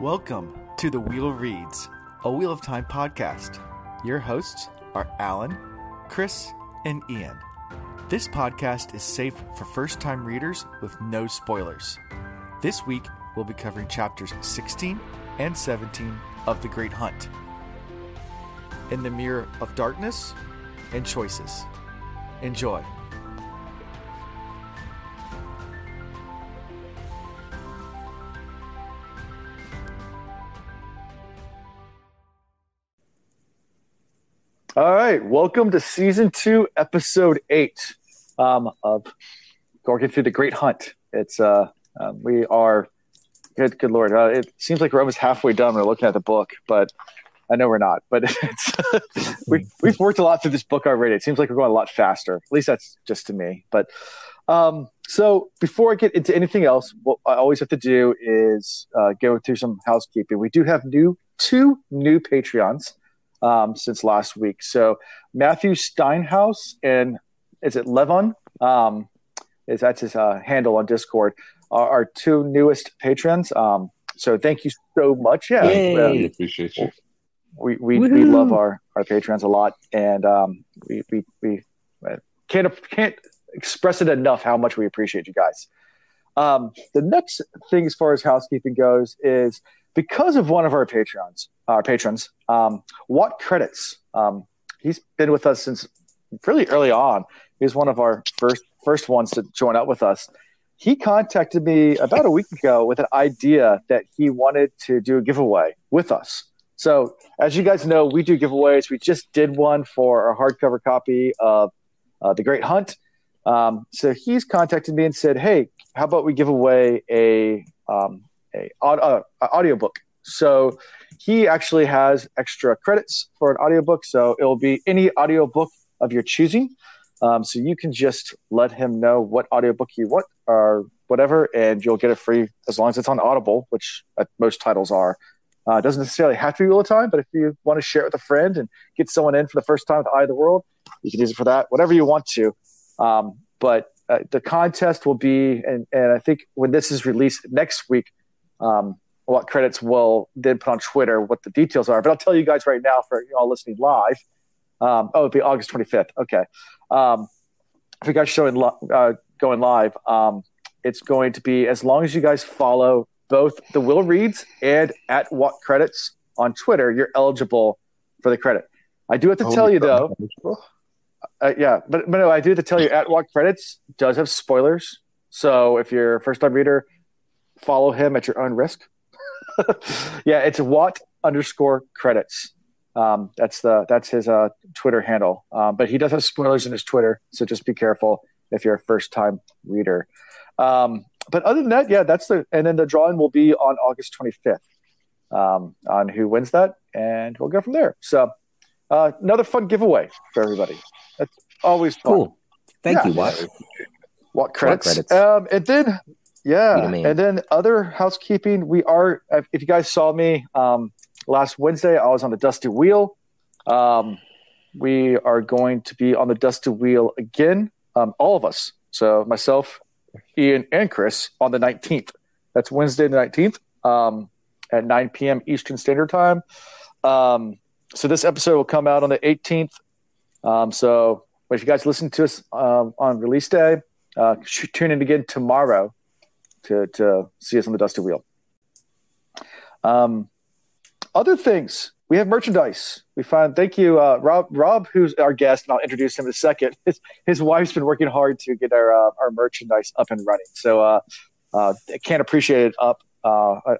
Welcome to The Wheel Reads, a Wheel of Time podcast. Your hosts are Alan, Chris, and Ian. This podcast is safe for first-time readers with no spoilers. This week, we'll be covering chapters 16 and 17 of The Great Hunt, In the Mirror of Darkness, and Choices. Enjoy. All right, welcome to Season 2, Episode 8 of Going Through the Great Hunt. It's, we are, good Lord, it seems like we're almost halfway done. We're looking at the book, but I know we're not. But it's, we've worked a lot through this book already. It seems like we're going a lot faster. At least that's just to me. But so before I get into anything else, what I always have to do is go through some housekeeping. We do have two new Patreons. Since last week. So Matthew Steinhaus and is it Levon? That's his handle on Discord are our two newest patrons. So thank you so much. Yeah. We appreciate you. We love our patrons a lot, and we can't express it enough how much we appreciate you guys. The next thing as far as housekeeping goes is because of one of our patrons, Watt Credits. He's been with us since really early on. He was one of our first ones to join up with us. He contacted me about a week ago with an idea that he wanted to do a giveaway with us. So as you guys know, we do giveaways. We just did one for our hardcover copy of The Great Hunt. So he's contacted me and said, hey, how about we give away an audiobook. So he actually has extra credits for an audiobook. So it'll be any audiobook of your choosing. So you can just let him know what audiobook you want or whatever, and you'll get it free as long as it's on Audible, which most titles are. It doesn't necessarily have to be all the time, but if you want to share it with a friend and get someone in for the first time with Eye of the World, you can use it for that, whatever you want to. But the contest will be, and I think when this is released next week, Watt Credits will then put on Twitter what the details are. But I'll tell you guys right now for y'all listening live. It'll be August 25th. Okay. If you guys are going live, it's going to be as long as you guys follow both The Wheel Reads and at Watt Credits on Twitter, you're eligible for the credit. I do have to tell you, though. Yeah, but no, I do have to tell you, at Watt Credits does have spoilers. So if you're a first-time reader, follow him at your own risk. Yeah, it's Watt_credits. That's his Twitter handle. But he does have spoilers in his Twitter, so just be careful if you're a first-time reader. But other than that, yeah, that's the – and then the drawing will be on August 25th on who wins that, and we'll go from there. So another fun giveaway for everybody. That's always fun. Cool. Thank you, Watt. Watt Credits. And then – yeah, you know what I mean? And then other housekeeping, we are – if you guys saw me last Wednesday, I was on the Dusty Wheel. We are going to be on the Dusty Wheel again, all of us. So myself, Ian, and Chris on the 19th. That's Wednesday the 19th at 9 p.m. Eastern Standard Time. So this episode will come out on the 18th. So if you guys listen to us on release day, tune in again tomorrow to see us on the Dusty Wheel. Other things, we have merchandise. We found, thank you, Rob, who's our guest, and I'll introduce him in a second. His wife's been working hard to get our merchandise up and running. So I can't appreciate it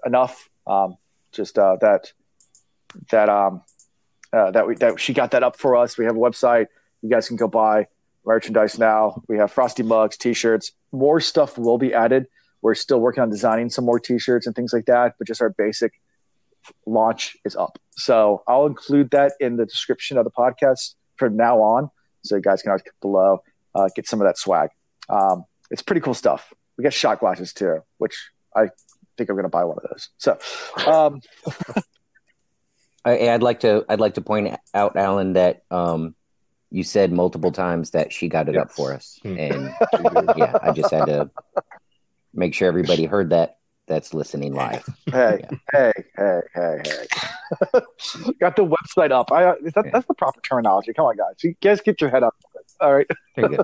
enough. That she got that up for us. We have a website. You guys can go buy merchandise now. We have frosty mugs, t-shirts. More stuff will be added. We're still working on designing some more t-shirts and things like that, but just our basic launch is up. So I'll include that in the description of the podcast from now on, so you guys can always click below, get some of that swag. It's pretty cool stuff. We got shot glasses too, which I think I'm going to buy one of those. So I'd like to point out, Alan, that you said multiple times that she got it up for us, and yeah, I just had to make sure everybody heard that. that's listening live. Hey. Got the website up. That's the proper terminology. Come on, guys. You guys keep your head up. All right. That's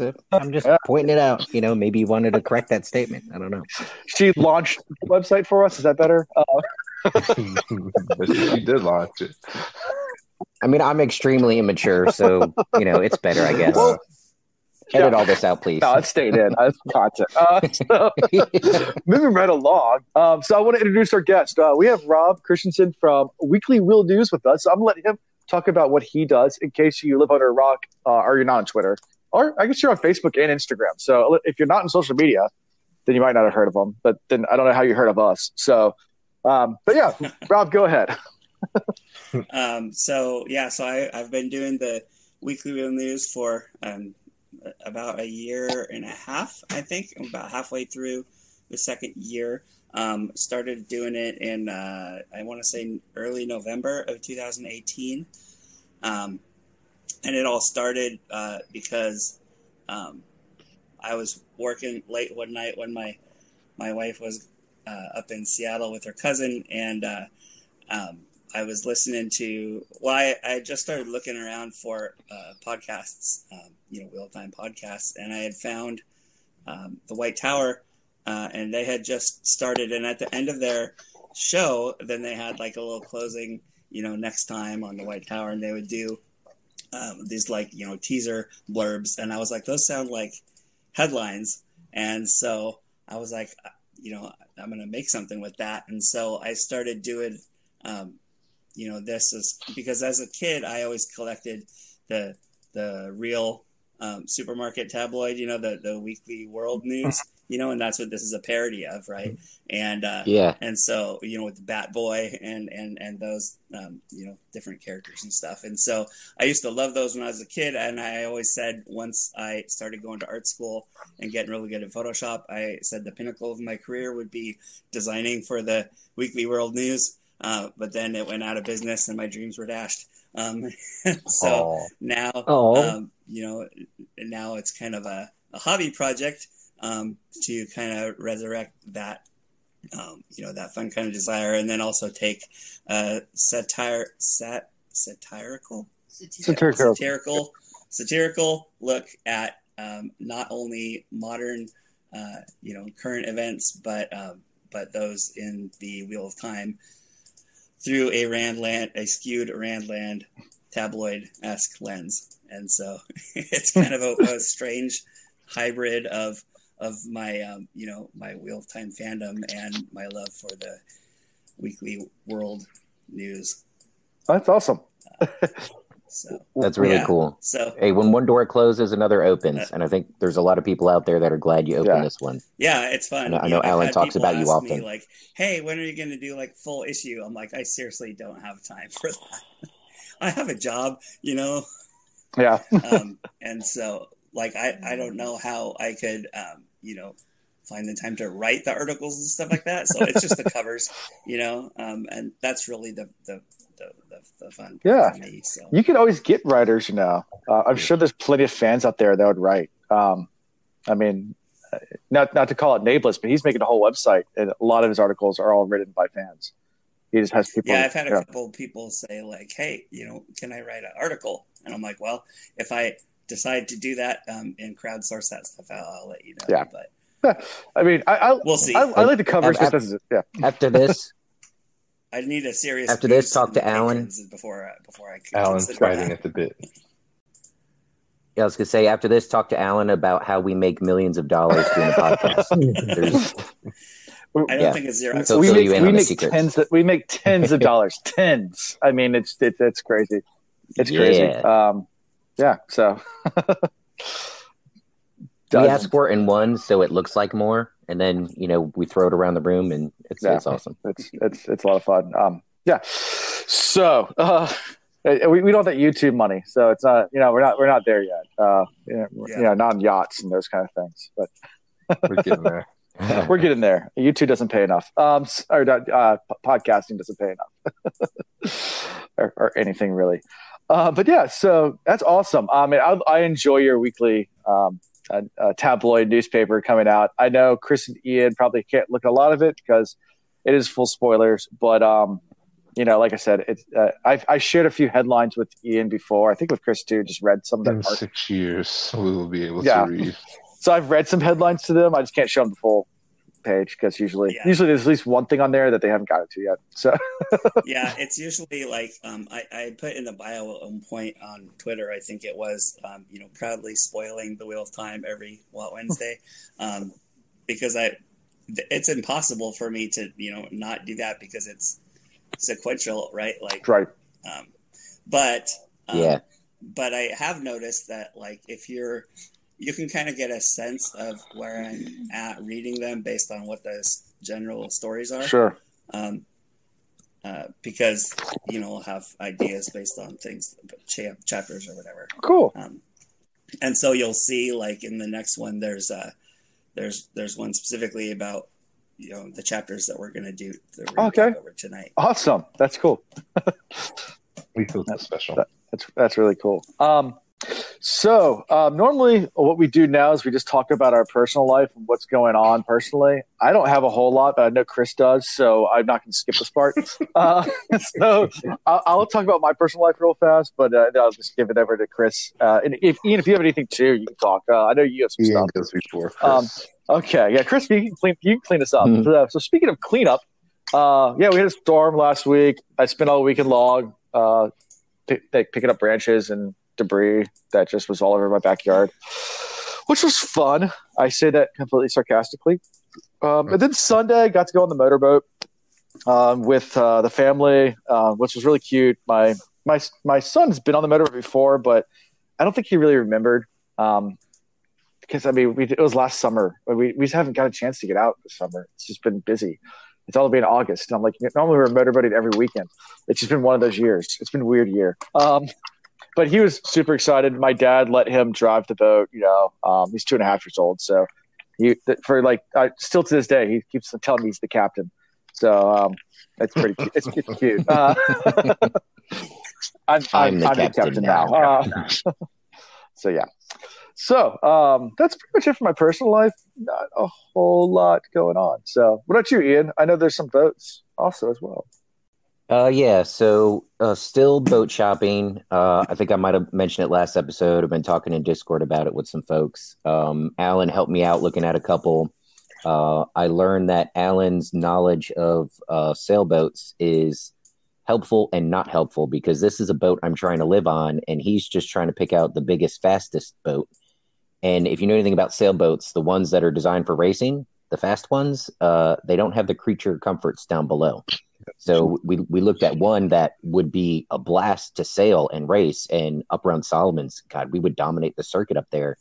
it. I'm just pointing it out. You know, maybe you wanted to correct that statement. I don't know. She launched the website for us. Is that better? She did launch it. I mean, I'm extremely immature, so, you know, it's better, I guess. Edit all this out, please. No, it stayed in. That's content. Moving right along. So I want to introduce our guest. We have Rob Christensen from Weekly Wheel News with us. So I'm going to let him talk about what he does in case you live under a rock or you're not on Twitter. Or I guess you're on Facebook and Instagram. So if you're not on social media, then you might not have heard of him. But then I don't know how you heard of us. So, but yeah, Rob, go ahead. I've been doing the Weekly Wheel News for about a year and a half, I think. I'm about halfway through the second year. Started doing it in, I want to say, early November of 2018. And it all started because I was working late one night when my wife was up in Seattle with her cousin, and I was listening to, I just started looking around for podcasts, Wheel of Time podcasts, and I had found The White Tower, and they had just started. And at the end of their show, then they had like a little closing, next time on The White Tower, and they would do these teaser blurbs. And I was like, those sound like headlines. And so I was like, I'm going to make something with that. And so I started doing, this is because as a kid, I always collected the real supermarket tabloid, the Weekly World News, and that's what this is a parody of. Right. And, and so, with the Bat Boy and those, different characters and stuff. And so I used to love those when I was a kid. And I always said, once I started going to art school and getting really good at Photoshop, I said the pinnacle of my career would be designing for the Weekly World News. But then it went out of business and my dreams were dashed. Now it's kind of a hobby project to kind of resurrect that, that fun kind of desire, and then also take satirical look at not only modern, current events, but those in the Wheel of Time, through a skewed Randland tabloid-esque lens. And so it's kind of a strange hybrid of my, my Wheel of Time fandom and my love for the Weekly World News. That's awesome. That's really cool. So, hey, when one door closes, another opens. And I think there's a lot of people out there that are glad you opened this one. Yeah, it's fun. I know Alan talks about you often. Me, like, hey, when are you going to do like full issue? I'm like, I seriously don't have time for that. I have a job, Yeah. And so like, I don't know how I could, find the time to write the articles and stuff like that. So it's just the covers, and that's really the fun. Yeah. Me, so. You can always get writers, I'm sure there's plenty of fans out there that would write. I mean, not to call it nameless, but he's making a whole website and a lot of his articles are all written by fans. He just has people. Yeah. I've had a couple of people say like, hey, can I write an article? And I'm like, well, if I decide to do that and crowdsource that stuff out, I'll let you know. Yeah. But I mean, we'll see. I like the covers. After this, I need a serious. After this, talk to Alan before I. Alan's writing at the bit. Yeah, I was gonna say after this, talk to Alan about how we make millions of dollars doing a podcast. I don't think it's zero. We make tens of dollars. Tens. I mean, it's crazy. It's crazy. Yeah. So we ask for it in one, so it looks like more. And then, we throw it around the room and it's awesome. It's a lot of fun. So we don't have that YouTube money. So it's not, we're not there yet. Not on yachts and those kind of things. But we're getting there. We're getting there. YouTube doesn't pay enough. Podcasting doesn't pay enough. or anything really. But yeah, so that's awesome. I mean, I enjoy your weekly a tabloid newspaper coming out. I know Chris and Ian probably can't look at a lot of it because it is full spoilers, but you know, like I said, it's I shared a few headlines with Ian before. I think with Chris too. Just read some of that. In 6 years, we will be able to read. So I've read some headlines to them. I just can't show them the full page because usually there's at least one thing on there that they haven't gotten to yet. So yeah, it's usually like I put in the bio at one point on Twitter. I think it was you know, proudly spoiling the Wheel of Time every Wednesday because it's impossible for me to not do that because it's sequential, right? Like, right. But I have noticed that, like, if you can kind of get a sense of where I'm at reading them based on what those general stories are. Sure. Because I'll have ideas based on things, chapters or whatever. Cool. And so you'll see, like, in the next one, there's one specifically about, the chapters that we're going to do over tonight. Awesome. That's cool. We feel that's special. That's really cool. So normally what we do now is we just talk about our personal life and what's going on personally. I don't have a whole lot, but I know Chris does, so I'm not going to skip this part. So I'll talk about my personal life real fast, but I'll just give it over to Chris. And if Ian, if you have anything too, you can talk. I know you have some stuff. Goes before Chris. Okay, yeah, Chris, you can clean us up. Mm-hmm. So speaking of cleanup, we had a storm last week. I spent all weekend long picking up branches and debris that just was all over my backyard, which was fun. I say that completely sarcastically. And then Sunday, I got to go on the motorboat with the family, which was really cute. My son's been on the motorboat before, but I don't think he really remembered. Because it was last summer. We just haven't got a chance to get out this summer. It's just been busy. It's all been August, and I'm like, normally we're motorboating every weekend. It's just been one of those years. It's been a weird year. But he was super excited. My dad let him drive the boat. He's 2.5 years old, so still to this day he keeps telling me he's the captain. So that's pretty cute. It's cute. I'm the captain now. So yeah. So that's pretty much it for my personal life. Not a whole lot going on. So what about you, Ian? I know there's some boats also as well. So still boat shopping. I think I might have mentioned it last episode. I've been talking in Discord about it with some folks. Alan helped me out looking at a couple. I learned that Alan's knowledge of sailboats is helpful and not helpful because this is a boat I'm trying to live on, and he's just trying to pick out the biggest, fastest boat. And if you know anything about sailboats, the ones that are designed for racing, the fast ones, they don't have the creature comforts down below. So we looked at one that would be a blast to sail and race, and up around Solomon's, God, we would dominate the circuit up there.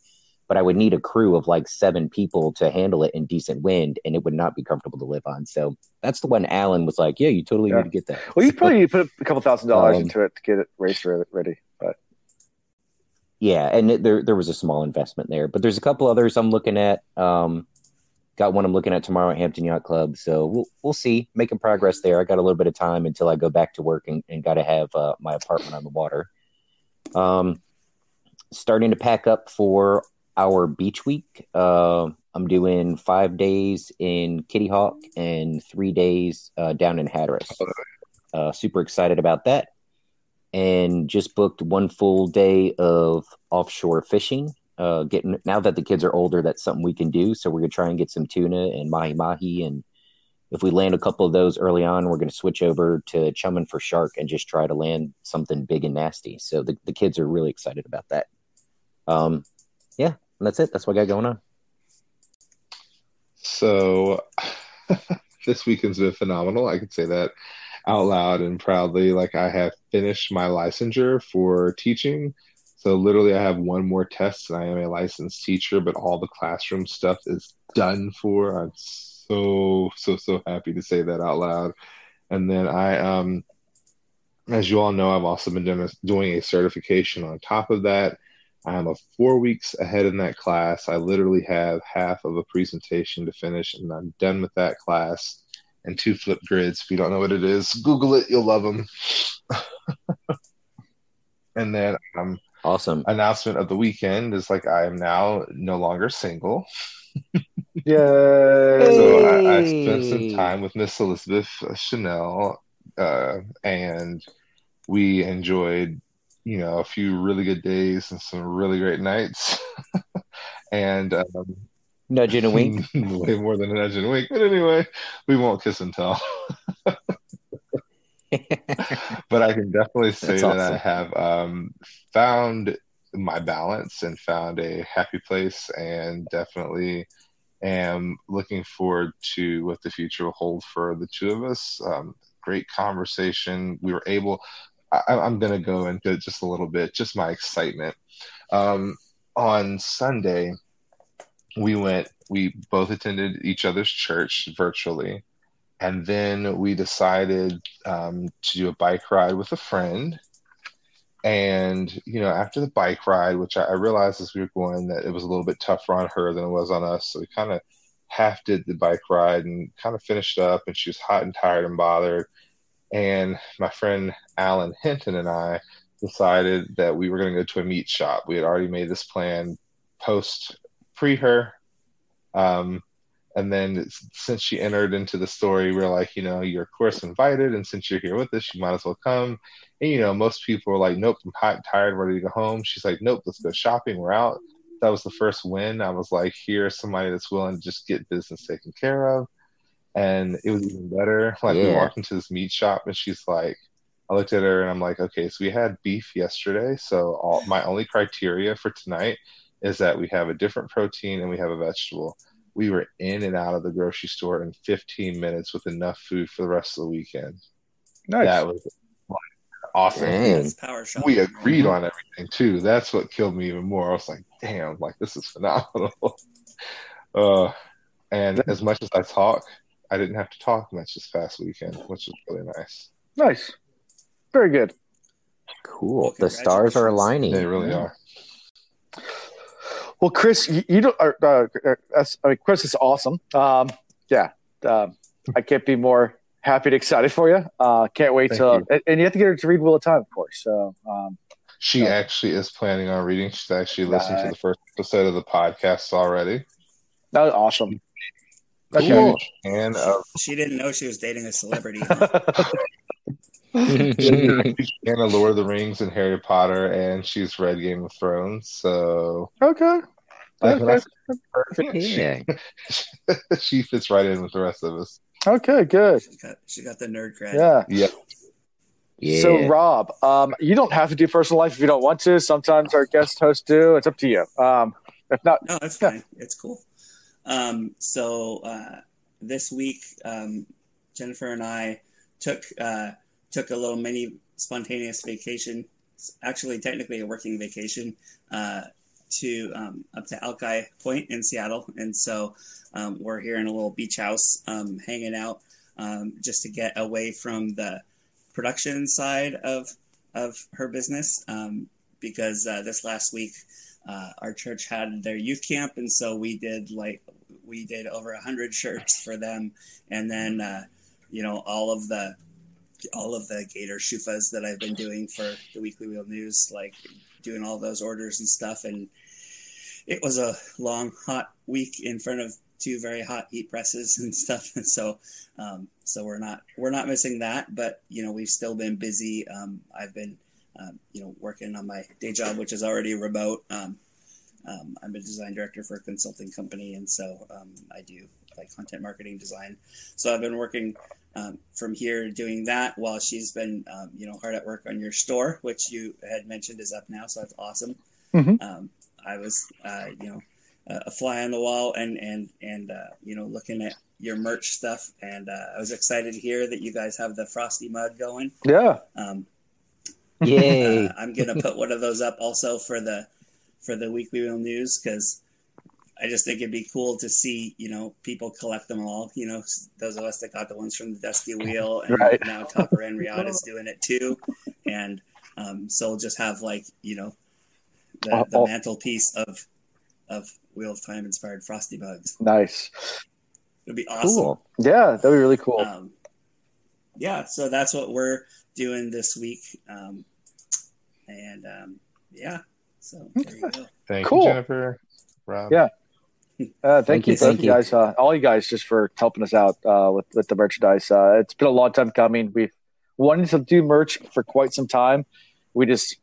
But I would need a crew of like 7 people to handle it in decent wind, and it would not be comfortable to live on. So that's the one Alan was like, yeah, you totally need to get that. Well, you probably put a couple $1,000s into it to get it race ready. But yeah, and there was a small investment there. But there's a couple others I'm looking at. Got one I'm looking at tomorrow at Hampton Yacht Club. So we'll see. Making progress there. I got a little bit of time until I go back to work and got to have my apartment on the water. Starting to pack up for our beach week. I'm doing 5 days in Kitty Hawk and 3 days down in Hatteras. Super excited about that. And just booked one full day of offshore fishing. Now that the kids are older, that's something we can do. So we're going to try and get some tuna and mahi-mahi. And if we land a couple of those early on, we're going to switch over to chumming for shark and just try to land something big and nasty. So the kids are really excited about that. Yeah, and that's it. That's what I got going on. So this weekend's been phenomenal. I could say that out loud and proudly. Like, I have finished my licensure for teaching. So literally I have one more test and I am a licensed teacher, but all the classroom stuff is done for. I'm so happy to say that out loud. And then I, as you all know, I've also been doing a certification on top of that. I'm 4 weeks ahead in that class. I literally have half of a presentation to finish, and I'm done with that class. And 2 flip grids. If you don't know what it is, Google it. You'll love them. And then Awesome. Announcement of the weekend is like, I am now no longer single. Yeah. So I spent some time with Miss Elizabeth Chanel, and we enjoyed, you know, a few really good days and some really great nights. And nudge and a wink. Way more than a nudge and a wink. But anyway, we won't kiss and tell. But I can definitely say that's that awesome. I have found my balance and found a happy place, and definitely am looking forward to what the future will hold for the two of us. Great conversation. We were able, I'm going to go into just a little bit, just my excitement. On Sunday, we both attended each other's church virtually. And then we decided to do a bike ride with a friend. And, you know, after the bike ride, which I realized as we were going that it was a little bit tougher on her than it was on us. So we kind of half did the bike ride and kind of finished up. And she was hot and tired and bothered. And my friend Alan Hinton and I decided that we were going to go to a meat shop. We had already made this plan pre her. And then since she entered into the story, we're like, you know, you're of course invited. And since you're here with us, you might as well come. And, you know, most people are like, nope, I'm hot and tired, ready to go home. She's like, nope, let's go shopping. We're out. That was the first win. I was like, here's somebody that's willing to just get business taken care of. And it was even better. Like we walked into this meat shop and she's like, I looked at her and I'm like, okay, so we had beef yesterday. So my only criteria for tonight is that we have a different protein and we have a vegetable. We were in and out of the grocery store in 15 minutes with enough food for the rest of the weekend. Nice. That was awesome. That's power shopping. We agreed on everything too. That's what killed me even more. I was like, damn, like this is phenomenal. And as much as I talk, I didn't have to talk much this past weekend, which was really nice. Nice. Very good. Cool. The stars are aligning. They really are. Well, Chris, you don't. I mean, Chris is awesome. I can't be more happy and excited for you. Can't wait till. And you have to get her to read Wheel of Time, of course. So she actually is planning on reading. She's actually listened to the first episode of the podcast already. That was awesome. Cool. And she didn't know she was dating a celebrity. She's in Lord of the Rings and Harry Potter, and she's read Game of Thrones. So perfect. Yeah. She fits right in with the rest of us. Okay, good. She got the nerd cred. Yeah. So Rob, you don't have to do personal life if you don't want to. Sometimes our guest hosts do. It's up to you. If not, no, it's fine. It's cool. So this week, Jennifer and I took a little mini spontaneous vacation, actually technically a working vacation, up to Alki Point in Seattle. And so we're here in a little beach house hanging out just to get away from the production side of her business because this last week our church had their youth camp. And so we did over 100 shirts for them. And then, you know, all of the gator shufas that I've been doing for the Weekly Wheel News, like doing all those orders and stuff. And it was a long, hot week in front of two very hot heat presses and stuff. And so, we're not missing that, but you know, we've still been busy. I've been, you know, working on my day job, which is already remote. I'm a design director for a consulting company. And so, I do like content marketing design. So I've been working, from here doing that while she's been, you know, hard at work on your store, which you had mentioned is up now. So that's awesome. Mm-hmm. I was, you know, a fly on the wall and you know, looking at your merch stuff. And, I was excited to hear that you guys have the frosty mug going. Yeah. Yay. I'm going to put one of those up also for the Weekly Wheel News. 'Cause I just think it'd be cool to see, you know, people collect them all, you know, those of us that got the ones from the Dusty Wheel and right. Now Tucker and Riyadh is doing it too. And so we'll just have like, you know, the mantelpiece of Wheel of Time inspired frosty mugs. Nice. It'd be awesome. Cool. Yeah. That'd be really cool. So that's what we're doing this week. Yeah. So there you go. Thank you, Jennifer. Rob. Yeah. Thank you, both you guys. All you guys, just for helping us out with the merchandise. It's been a long time coming. We've wanted to do merch for quite some time. We just,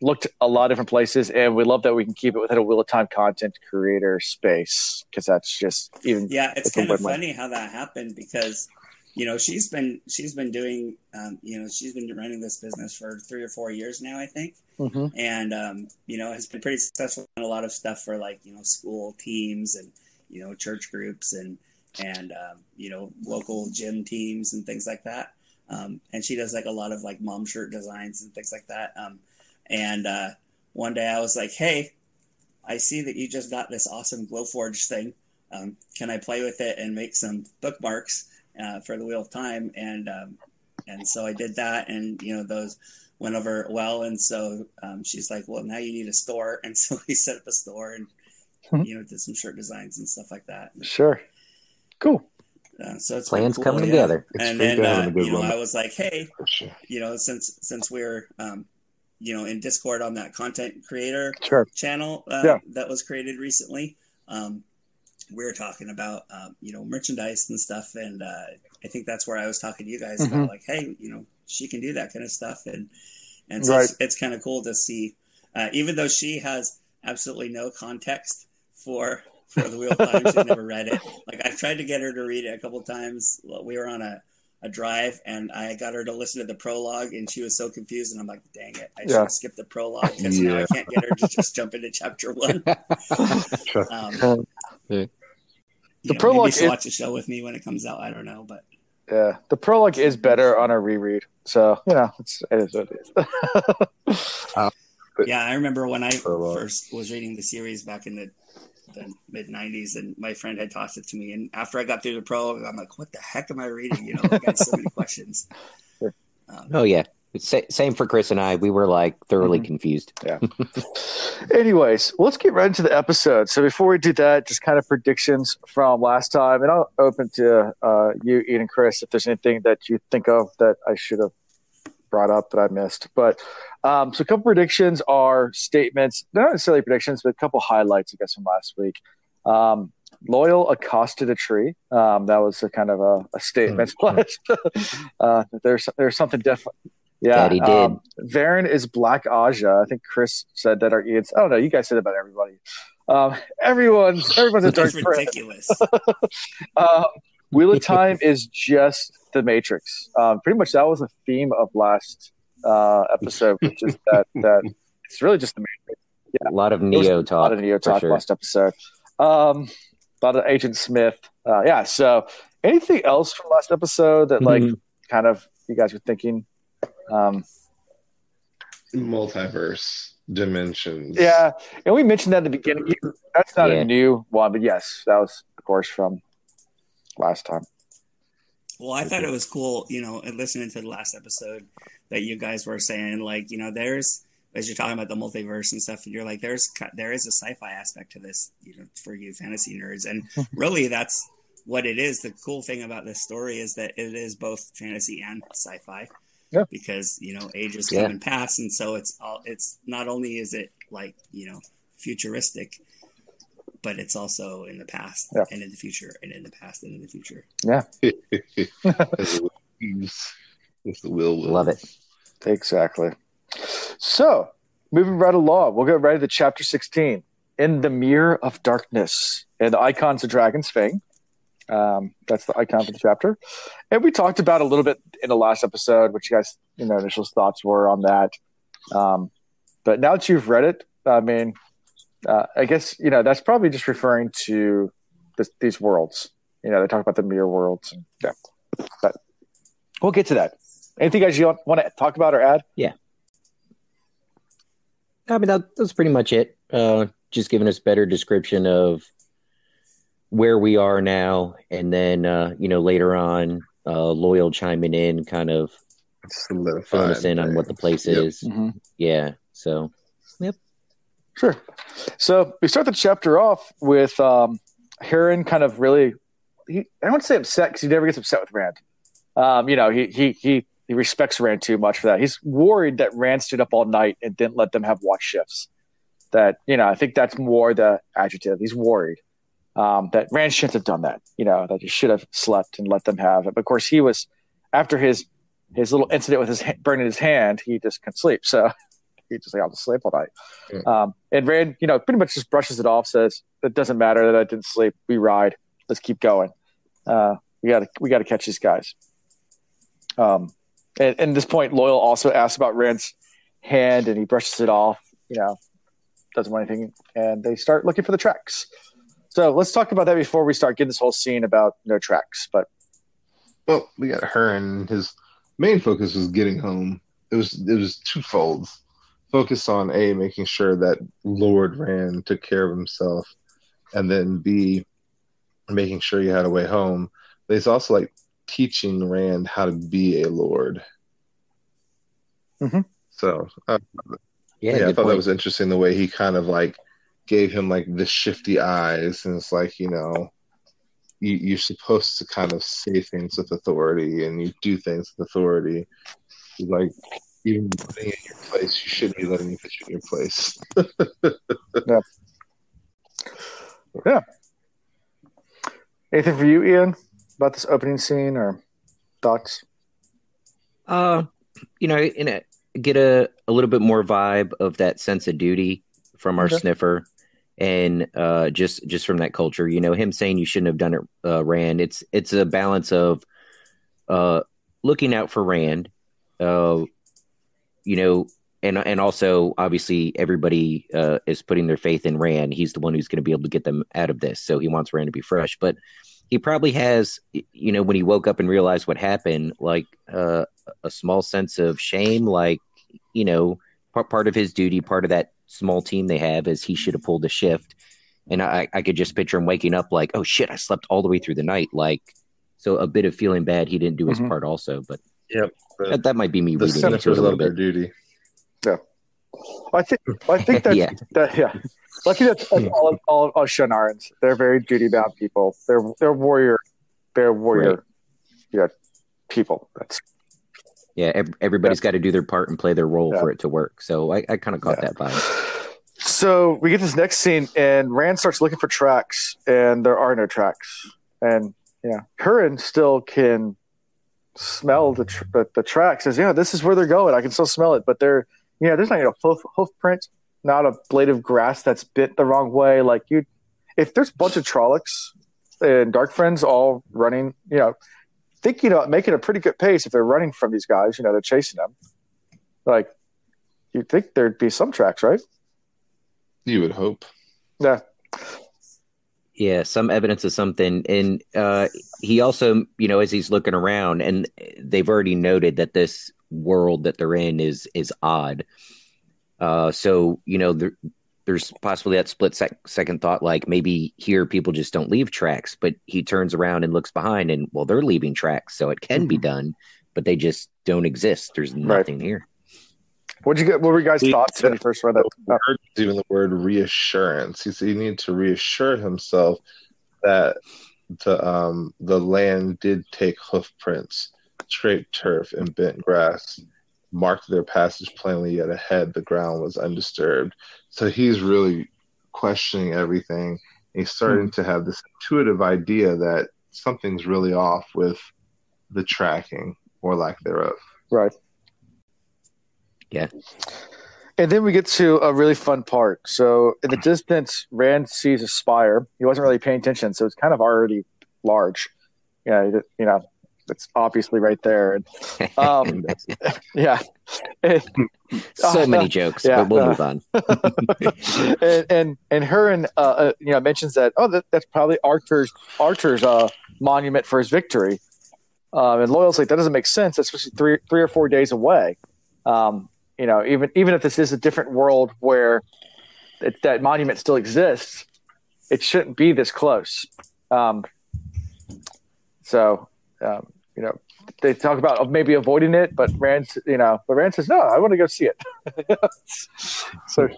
looked a lot of different places, and we love that we can keep it within a Wheel of Time content creator space, because that's just even. Yeah, it's kind of funny how that happened, because she's been doing she's been running this business for 3 or 4 years now, I think. Mm-hmm. And has been pretty successful in a lot of stuff for school teams and church groups and local gym teams and things like that. And she does a lot of mom shirt designs and things like that. And one day I was like, "Hey, I see that you just got this awesome Glowforge thing. Can I play with it and make some bookmarks for the Wheel of Time?" And so I did that, and those went over well. And so she's like, "Well, now you need a store," and so we set up a store and did some shirt designs and stuff like that. Sure, cool. So it's plans coming together. And then I was like, "Hey, since we're in Discord on that content creator channel that was created recently, we're talking about merchandise and stuff, and I think that's where I was talking to you guys about hey, she can do that kind of stuff, and so it's kind of cool to see, even though she has absolutely no context for the Wheel of Time, she's never read it. I've tried to get her to read it a couple times. We were on a drive, and I got her to listen to the prologue, and she was so confused, and I'm like, dang it, I should have skipped the prologue, because now I can't get her to just jump into chapter one. The prologue maybe watch a show with me when it comes out, I don't know, but yeah, the prologue is better on a reread, so it is what it is. Yeah, I remember when I first was reading the series back in the mid-90s, and my friend had tossed it to me, and after I got through the prologue, I'm like, what the heck am I reading? I got so many questions. Same for Chris and I. We were thoroughly confused. Yeah. Anyways, let's get right into the episode. So before we do that, just kind of predictions from last time, and I'll open to you, Ian, and Chris, if there's anything that you think of that I should have brought up that I missed. But so a couple predictions are statements, not necessarily predictions, but a couple highlights, I guess, from last week. Loyal accosted a tree. That was a kind of a statement. There's something different. Yeah, that he did. Varen is Black Aja. I think Chris said that, or Ian's. I don't know. You guys said about everybody. Everyone's a dark friend. Ridiculous. Wheel of Time is just the Matrix. Pretty much that was the theme of last episode, which is that it's really just the Matrix. Yeah. A lot of Neo talk last episode. A lot of Agent Smith. Yeah. So anything else from last episode that kind of you guys were thinking? Multiverse dimensions. Yeah. And we mentioned that at the beginning. That's not a new one, but yes, that was of course from last time. Well, I thought it was cool, listening to the last episode that you guys were saying, there's, as you're talking about the multiverse and stuff, and you're like, there is a sci-fi aspect to this, for you fantasy nerds. And really that's what it is. The cool thing about this story is that it is both fantasy and sci-fi. Yeah. Because, ages come and pass. And so it's not only is it futuristic, but it's also in the past and in the future and in the past and in the future. Yeah. It's the will. Love it. Exactly. So moving right along, we'll go right into chapter 16, in the Mirror of Darkness, and the icon's a dragon's fang. That's the icon for the chapter. And we talked about a little bit in the last episode, which you guys, initial thoughts were on that. But now that you've read it, I guess, that's probably just referring to these worlds. They talk about the mirror worlds. And, but we'll get to that. Anything guys you want to talk about or add? Yeah. I mean, that's pretty much it. Just giving us better description of where we are now, and then later on, Loyal chiming in, kind of filling us in on what the place is. Mm-hmm. Yeah. So, sure. So we start the chapter off with Heron kind of really, I don't want to say upset, because he never gets upset with Rand. He He respects Rand too much for that. He's worried that Rand stood up all night and didn't let them have watch shifts. That, you know, I think that's more the adjective. He's worried that Rand shouldn't have done that, you know, that he should have slept and let them have it. But of course, he was, after his little incident with his burning his hand, he just couldn't sleep. So he just like, I'll just sleep all night. Mm. And Rand, you know, pretty much just brushes it off, says, it doesn't matter that I didn't sleep. We ride. Let's keep going. We gotta catch these guys. And this point, Loyal also asks about Rand's hand, and he brushes it off, you know, doesn't want anything. And they start looking for the tracks. So let's talk about that before we start getting this whole scene about no tracks. But well, we got her, and his main focus was getting home. It was twofold. Focus on A, making sure that Lord Rand took care of himself, and then B, making sure he had a way home. But it's also like teaching Rand how to be a lord. Mm-hmm. So I thought that was interesting, the way he kind of like gave him like the shifty eyes, and it's like, you know, you're supposed to kind of say things with authority, and you do things with authority. It's like, even putting it in your place, you shouldn't be letting me put you in your place. Yeah. Yeah. Anything for you, Ian, about this opening scene or thoughts? You know, in it, get a little bit more vibe of that sense of duty from our sniffer, and just from that culture. You know, him saying you shouldn't have done it, Rand. It's a balance of looking out for Rand, you know, and also obviously everybody is putting their faith in Rand. He's the one who's going to be able to get them out of this, so he wants Rand to be fresh. But he probably has, you know, when he woke up and realized what happened, like a small sense of shame, like, you know, part of his duty, part of that small team they have is he should have pulled a shift. And I could just picture him waking up like, oh shit, I slept all the way through the night. Like, so a bit of feeling bad he didn't do his part also, but yep, that might be me reading into it a little bit. Duty. Yeah. I think that's, yeah. Lucky that's all Shannarans. They're very duty-bound people. They're warrior, right. Yeah, people. That's everybody's got to do their part and play their role for it to work. So I kind of caught that vibe. So we get this next scene, and Rand starts looking for tracks, and there are no tracks. And Cairhien still can smell the tracks. Says, yeah, this is where they're going. I can still smell it, but they're there's not even a hoof print. Not a blade of grass that's bent the wrong way. Like, if there's a bunch of Trollocs and Dark Friends all running, making a pretty good pace if they're running from these guys, they're chasing them. Like, you'd think there'd be some tracks, right? You would hope. Yeah. Yeah, some evidence of something. And he also, as he's looking around, and they've already noted that this world that they're in is odd. So, there's possibly that split second thought, like maybe here people just don't leave tracks, but he turns around and looks behind and, well, they're leaving tracks, so it can be done, but they just don't exist. There's nothing here. What were you guys' thoughts when you first read that? Even the word reassurance. He needed to reassure himself that the land did take hoof prints, scraped turf, and bent grass. Marked their passage plainly, yet ahead the ground was undisturbed. So he's really questioning everything. He's starting to have this intuitive idea that something's really off with the tracking or lack thereof. Right. Yeah. And then we get to a really fun part. So in the distance, Rand sees a spire. He wasn't really paying attention, so it's kind of already large. It's obviously right there. And, yeah. So many jokes, but we'll move on. and Cairhien, mentions that, that's probably Archer's monument for his victory. And Loyal's like, that doesn't make sense. That's supposed to be three or four days away. Even if this is a different world where that monument still exists, it shouldn't be this close. They talk about maybe avoiding it, but Rand says, no, I want to go see it. So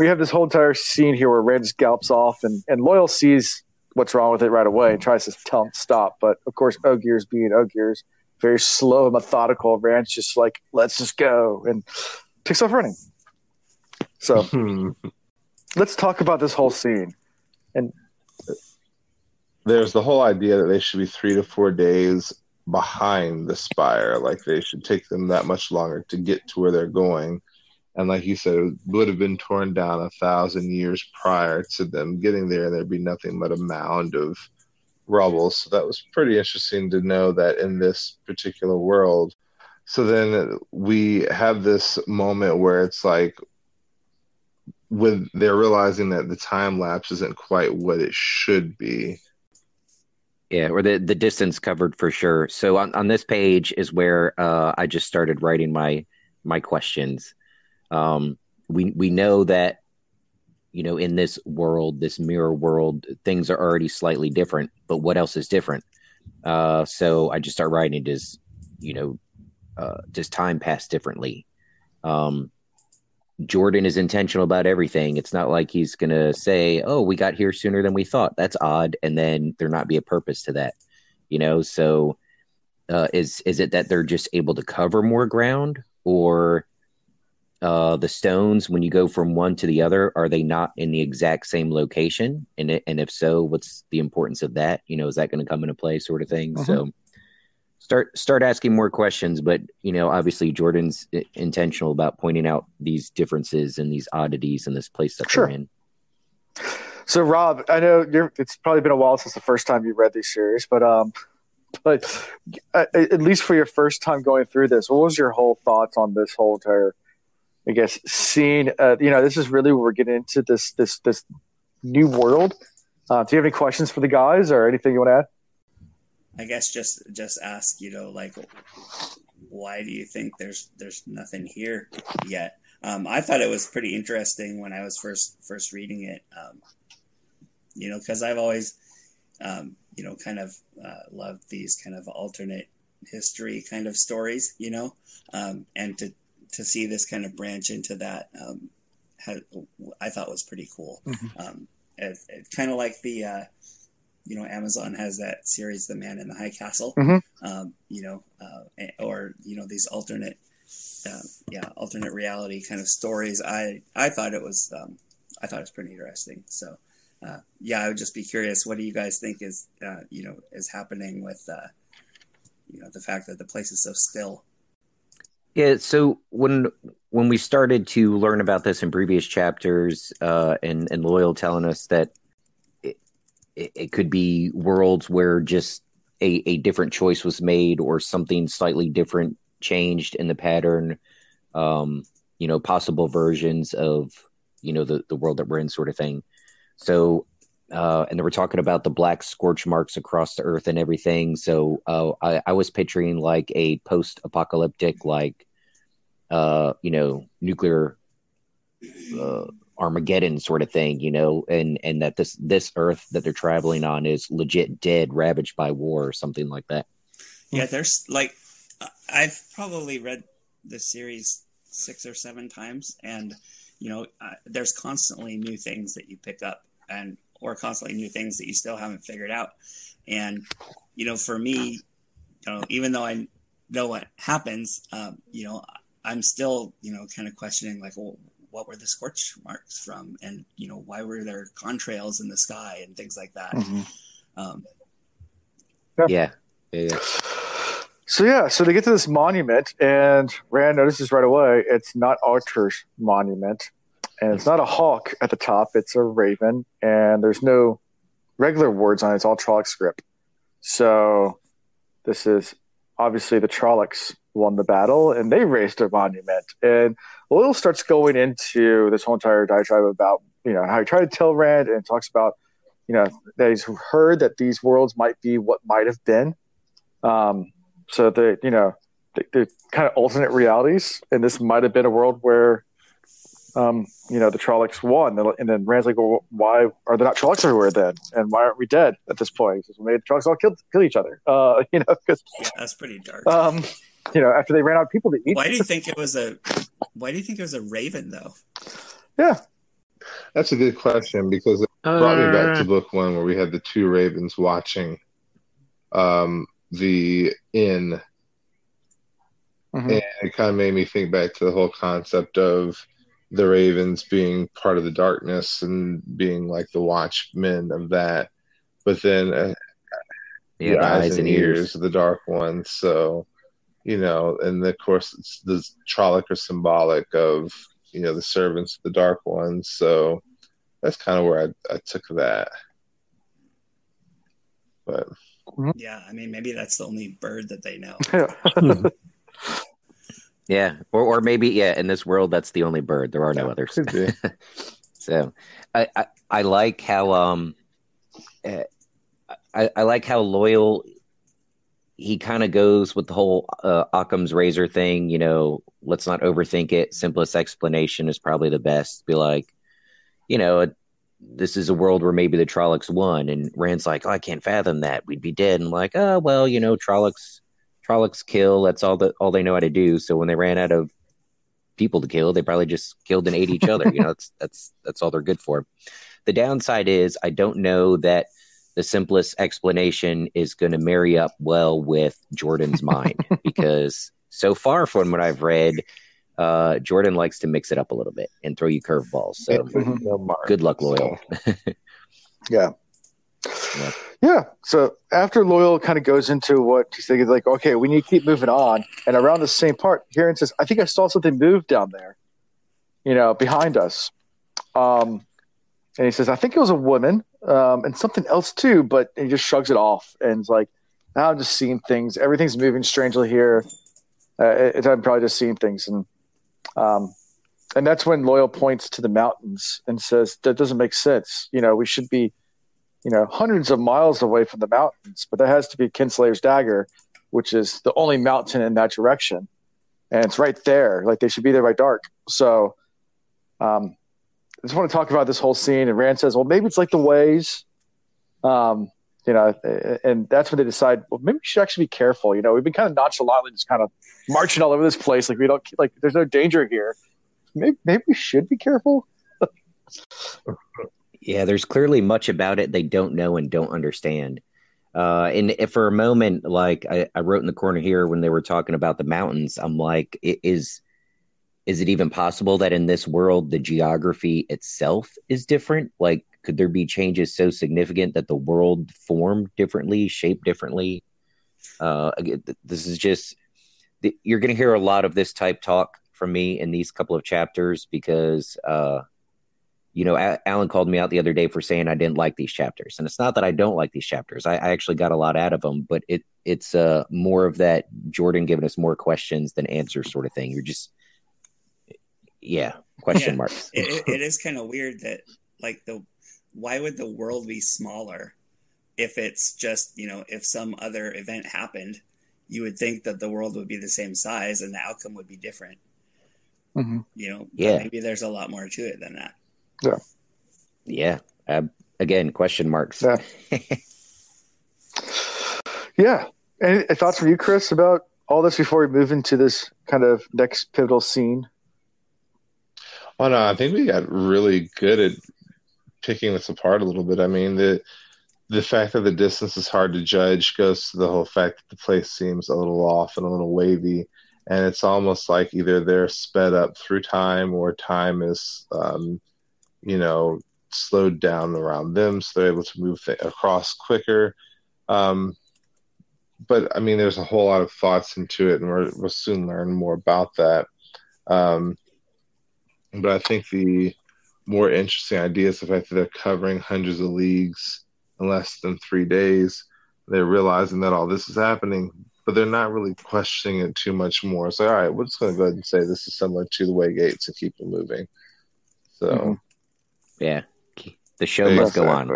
we have this whole entire scene here where Rand scalps off and Loyal sees what's wrong with it right away and tries to tell him to stop. But of course, Ogiers being Ogiers, very slow and methodical. Rand's just like, let's just go, and takes off running. So let's talk about this whole scene. And there's the whole idea that they should be 3 to 4 days behind the spire. Like, they should take them that much longer to get to where they're going. And like you said, it would have been torn down 1,000 years prior to them getting there, and there'd be nothing but a mound of rubble. So that was pretty interesting to know that in this particular world. So then we have this moment where it's like, when they're realizing that the time lapse isn't quite what it should be. Yeah, or the distance covered for sure. So on this page is where I just started writing my questions. We know that, you know, in this world, this mirror world, things are already slightly different, but what else is different? So I just start writing, does time pass differently? Jordan is intentional about everything. It's not like he's going to say, oh, we got here sooner than we thought. That's odd. And then there not be a purpose to that, you know? So is it that they're just able to cover more ground, or the stones, when you go from one to the other, are they not in the exact same location? And if so, what's the importance of that? You know, is that going to come into play, sort of thing? Uh-huh. So start asking more questions, but, you know, obviously Jordan's intentional about pointing out these differences and these oddities in this place that sure. They're in. So, Rob, I know it's probably been a while since the first time you read these series, but at least for your first time going through this, what was your whole thoughts on this whole entire, I guess, scene? You know, this is really where we're getting into this new world. Do you have any questions for the guys or anything you want to add? I guess just ask, you know, like, why do you think there's nothing here yet? I thought it was pretty interesting when I was first reading it, you know, because I've always, you know, kind of loved these kind of alternate history kind of stories, you know, and to see this kind of branch into that, I thought was pretty cool. Mm-hmm. It kind of like the... you know, Amazon has that series, The Man in the High Castle, mm-hmm. You know, or, you know, these alternate reality kind of stories. I thought it was pretty interesting. So, I would just be curious. What do you guys think is happening with, you know, the fact that the place is so still? Yeah. So when we started to learn about this in previous chapters, and Loyal telling us that, it could be worlds where just a different choice was made, or something slightly different changed in the pattern, you know, possible versions of, you know, the world that we're in, sort of thing. So, and they were talking about the black scorch marks across the earth and everything. So I was picturing like a post-apocalyptic, like, you know, nuclear Armageddon sort of thing, you know, and that this earth that they're traveling on is legit dead, ravaged by war or something like that. Yeah, there's like, I've probably read the series 6 or 7 times, and, you know, there's constantly new things that you pick up, and or constantly new things that you still haven't figured out. And, you know, for me, you know, even though I know what happens, you know, I'm still, you know, kind of questioning like, well, what were the scorch marks from? And, you know, why were there contrails in the sky and things like that? Mm-hmm. Yeah. So they get to this monument, and Rand notices right away it's not Archer's monument, and it's not a hawk at the top, it's a raven, and there's no regular words on it, it's all Trolloc script. So this is obviously the Trollocs won the battle, and they raised their monument. And Loyal starts going into this whole entire diatribe about, you know, how he tried to tell Rand, and talks about, you know, that he's heard that these worlds might be what might have been. So they, you know, they're kind of alternate realities, and this might have been a world where, you know, the Trollocs won. And then Rand's like, well, why are there not Trollocs everywhere then? And why aren't we dead at this point? Because maybe the Trollocs all kill each other. You know, because that's pretty dark. You know, after they ran out of people to eat. Why do you think it was a raven, though? Yeah, that's a good question, because it brought me back to book 1, where we had the two ravens watching the inn Mm-hmm. And it kind of made me think back to the whole concept of the Ravens being part of the darkness and being like the watchmen of that. But then the eyes and ears of the dark one. So, you know, and of course, it's the Trolloc are symbolic of, you know, the servants of the dark one. So that's kind of where I took that. But yeah, I mean, maybe that's the only bird that they know. Yeah, or maybe, yeah, in this world, that's the only bird. There are no others. So I like how I like how loyal he kind of goes with the whole Occam's razor thing. You know, let's not overthink it. Simplest explanation is probably the best. Be like, you know, this is a world where maybe the Trollocs won. And Rand's like, oh, I can't fathom that. We'd be dead. And like, oh, well, you know, Trollocs kill. That's all they know how to do. So when they ran out of people to kill, they probably just killed and ate each other. You know, that's all they're good for. The downside is I don't know that the simplest explanation is going to marry up well with Jordan's mind, because so far from what I've read, Jordan likes to mix it up a little bit and throw you curveballs. So good luck, Loyal. Yeah. So after Loyal kind of goes into what he's thinking, like, okay, we need to keep moving on. And around the same part, Cairhien says, I think I saw something move down there, you know, behind us. And he says, I think it was a woman and something else too, but he just shrugs it off. And it's like, now I'm just seeing things. Everything's moving strangely here. I'm probably just seeing things. And that's when Loyal points to the mountains and says, that doesn't make sense. You know, we should be, you know, hundreds of miles away from the mountains, but that has to be Kinslayer's Dagger, which is the only mountain in that direction. And it's right there. Like, they should be there by dark. So I just want to talk about this whole scene. And Rand says, well, maybe it's like the ways, you know, and that's when they decide, well, maybe we should actually be careful. You know, we've been kind of nonchalantly just kind of marching all over this place. Like, we don't, like, there's no danger here. Maybe we should be careful. Yeah, there's clearly much about it they don't know and don't understand. And if for a moment, like I wrote in the corner here when they were talking about the mountains, I'm like, is it even possible that in this world the geography itself is different? Like, could there be changes so significant that the world formed differently, shaped differently? This is just – you're going to hear a lot of this type talk from me in these couple of chapters because – you know, Alan called me out the other day for saying I didn't like these chapters. And it's not that I don't like these chapters. I actually got a lot out of them, but it's more of that Jordan giving us more questions than answers sort of thing. You're just, question marks. It is kind of weird that, like, why would the world be smaller if it's just, you know, if some other event happened, you would think that the world would be the same size and the outcome would be different. Mm-hmm. You know, maybe there's a lot more to it than that. Yeah. Again, question marks. Yeah. Yeah. Any thoughts from you, Chris, about all this before we move into this kind of next pivotal scene? Oh no, I think we got really good at picking this apart a little bit. I mean, the fact that the distance is hard to judge goes to the whole fact that the place seems a little off and a little wavy. And it's almost like either they're sped up through time or time is, you know, slowed down around them, so they're able to move across quicker. But I mean, there's a whole lot of thoughts into it, and we'll soon learn more about that. But I think the more interesting idea is the fact that they're covering hundreds of leagues in less than 3 days. They're realizing that all this is happening, but they're not really questioning it too much more. So, all right, we're just going to go ahead and say this is similar to the Waygates and keep it moving. So. Mm-hmm. Yeah, the show must go on.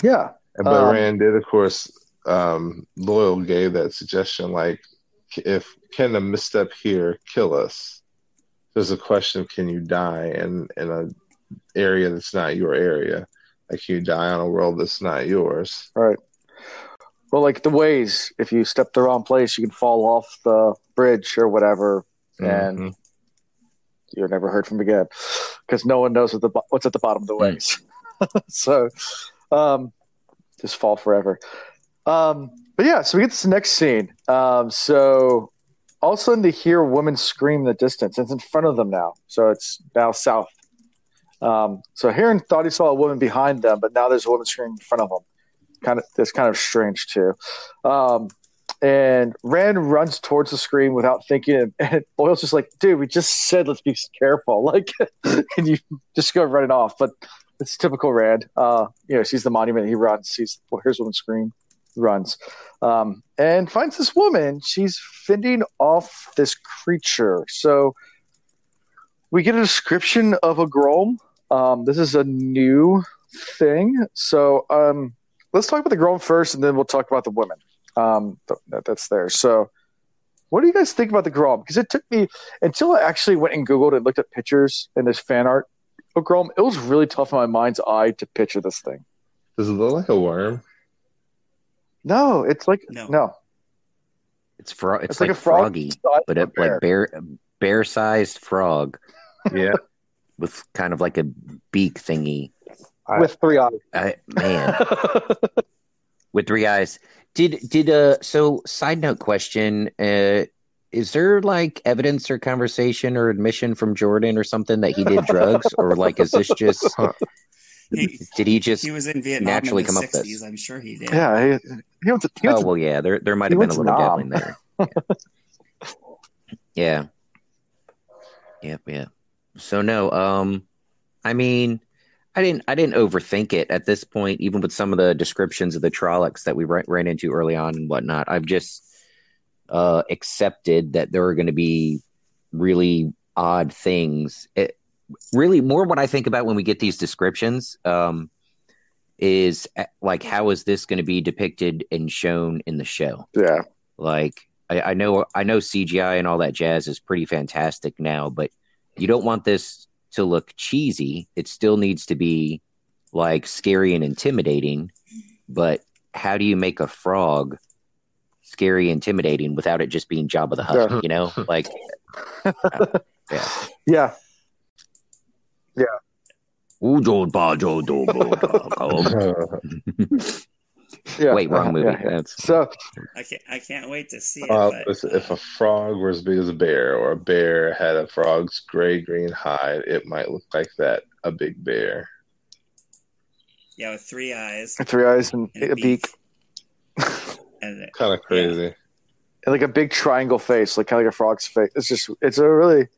Yeah. But Rand did, of course, Loyal gave that suggestion, like, if can a misstep here kill us? There's a question of can you die in an area that's not your area? Like, can you die on a world that's not yours? Right. Well, like the ways, if you step the wrong place, you can fall off the bridge or whatever, and you're never heard from again because no one knows what's at the bottom of the waves. So just fall forever. But yeah, so we get this next scene. So all of a sudden, they hear a woman scream in the distance. It's in front of them now. So it's now south. So Heron thought he saw a woman behind them, but now there's a woman screaming in front of them. That's kind of strange, too. And Rand runs towards the screen without thinking. And Boyle's just like, dude, we just said let's be careful. Like, and you just go running off. But it's typical Rand. Sees the monument. He runs. Sees here's woman scream. Runs. And finds this woman. She's fending off this creature. So we get a description of a Grom. This is a new thing. So let's talk about the Grom first, and then we'll talk about the women. That's there. So what do you guys think about the Grom? Because it took me until I actually went and Googled and looked at pictures and this fan art of Grom. It was really tough in my mind's eye to picture this thing. Does it look like a worm? No, it's like no. It's like a froggy, but it like bear-sized frog. Yeah, with kind of like a beak thingy with 3 eyes. With 3 eyes. So side note question, is there like evidence or conversation or admission from Jordan or something that he did drugs or like is this just did he was in Vietnam naturally in the come 60s, up this? I'm sure he did. Yeah, there might have been a little dabbling there. Yeah. Yeah. So no, I didn't overthink it at this point, even with some of the descriptions of the Trollocs that we ran into early on and whatnot. I've just accepted that there are going to be really odd things. It, really, more what I think about when we get these descriptions is like, how is this going to be depicted and shown in the show? Yeah, like I know CGI and all that jazz is pretty fantastic now, but you don't want this to look cheesy. It still needs to be like scary and intimidating, but how do you make a frog scary, intimidating without it just being Jabba the Hutt? Yeah. You know, like, yeah. Wait, wrong movie. Yeah. So I can't wait to see it. But if a frog were as big as a bear, or a bear had a frog's gray-green hide, it might look like that. A big bear. Yeah, with 3 eyes. 3 eyes and a beak. Kind of crazy. Yeah. And like a big triangle face, like kind of like a frog's face. It's a really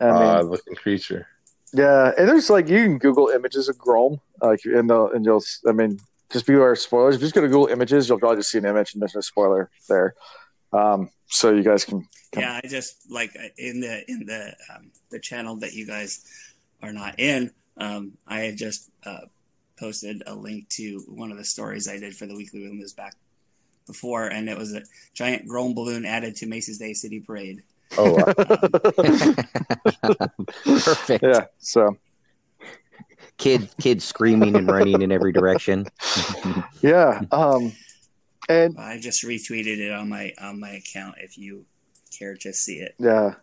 odd-looking creature. Yeah, and there's like you can Google images of Grom, like and you'll. I mean. Just be aware of spoilers. If you just go to Google Images, you'll probably just see an image and there's no spoiler there. So you guys can. Yeah, I just like in the channel that you guys are not in. I had just posted a link to one of the stories I did for the Weekly Wheel News back before, and it was a giant Grom balloon added to Macy's Day City Parade. Oh, wow. Perfect. Yeah. So. Kids screaming and running in every direction. Yeah, and I just retweeted it on my account. If you care to see it, yeah,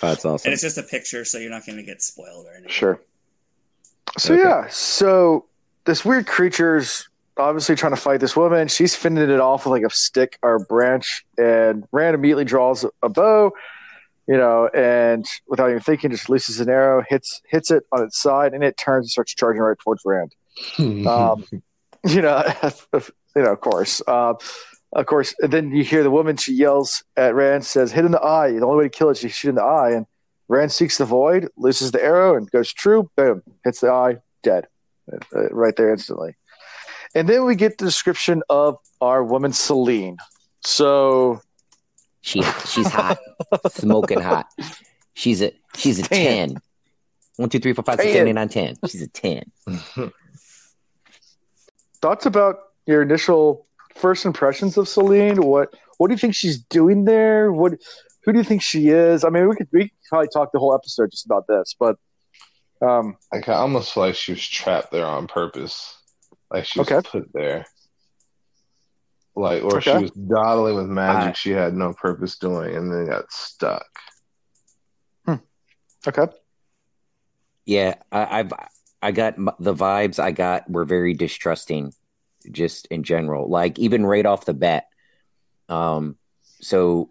that's awesome. And it's just a picture, so you're not going to get spoiled or anything. Sure. So okay. Yeah, so this weird creature's obviously trying to fight this woman. She's fending it off with like a stick or a branch, and Rand immediately draws a bow. You know, and without even thinking, just releases an arrow, hits it on its side, and it turns and starts charging right towards Rand. Of course. And then you hear the woman. She yells at Rand, says, "Hit in the eye. The only way to kill it is to shoot in the eye." And Rand seeks the void, loses the arrow, and goes true. Boom! Hits the eye, dead, right there instantly. And then we get the description of our woman Selene. So. She's hot, smoking hot. She's a 10. 1, 2, 3, 4, 5, 6, 7, 8, 9, 10. She's a 10. Thoughts about your initial first impressions of Selene? What do you think she's doing there? Who do you think she is? I mean, we could probably talk the whole episode just about this, but I almost feel like she was trapped there on purpose, like she was put there. She was dawdling with magic she had no purpose doing, and then got stuck. Okay. Yeah, the vibes I got were very distrusting, just in general. Like even right off the bat. So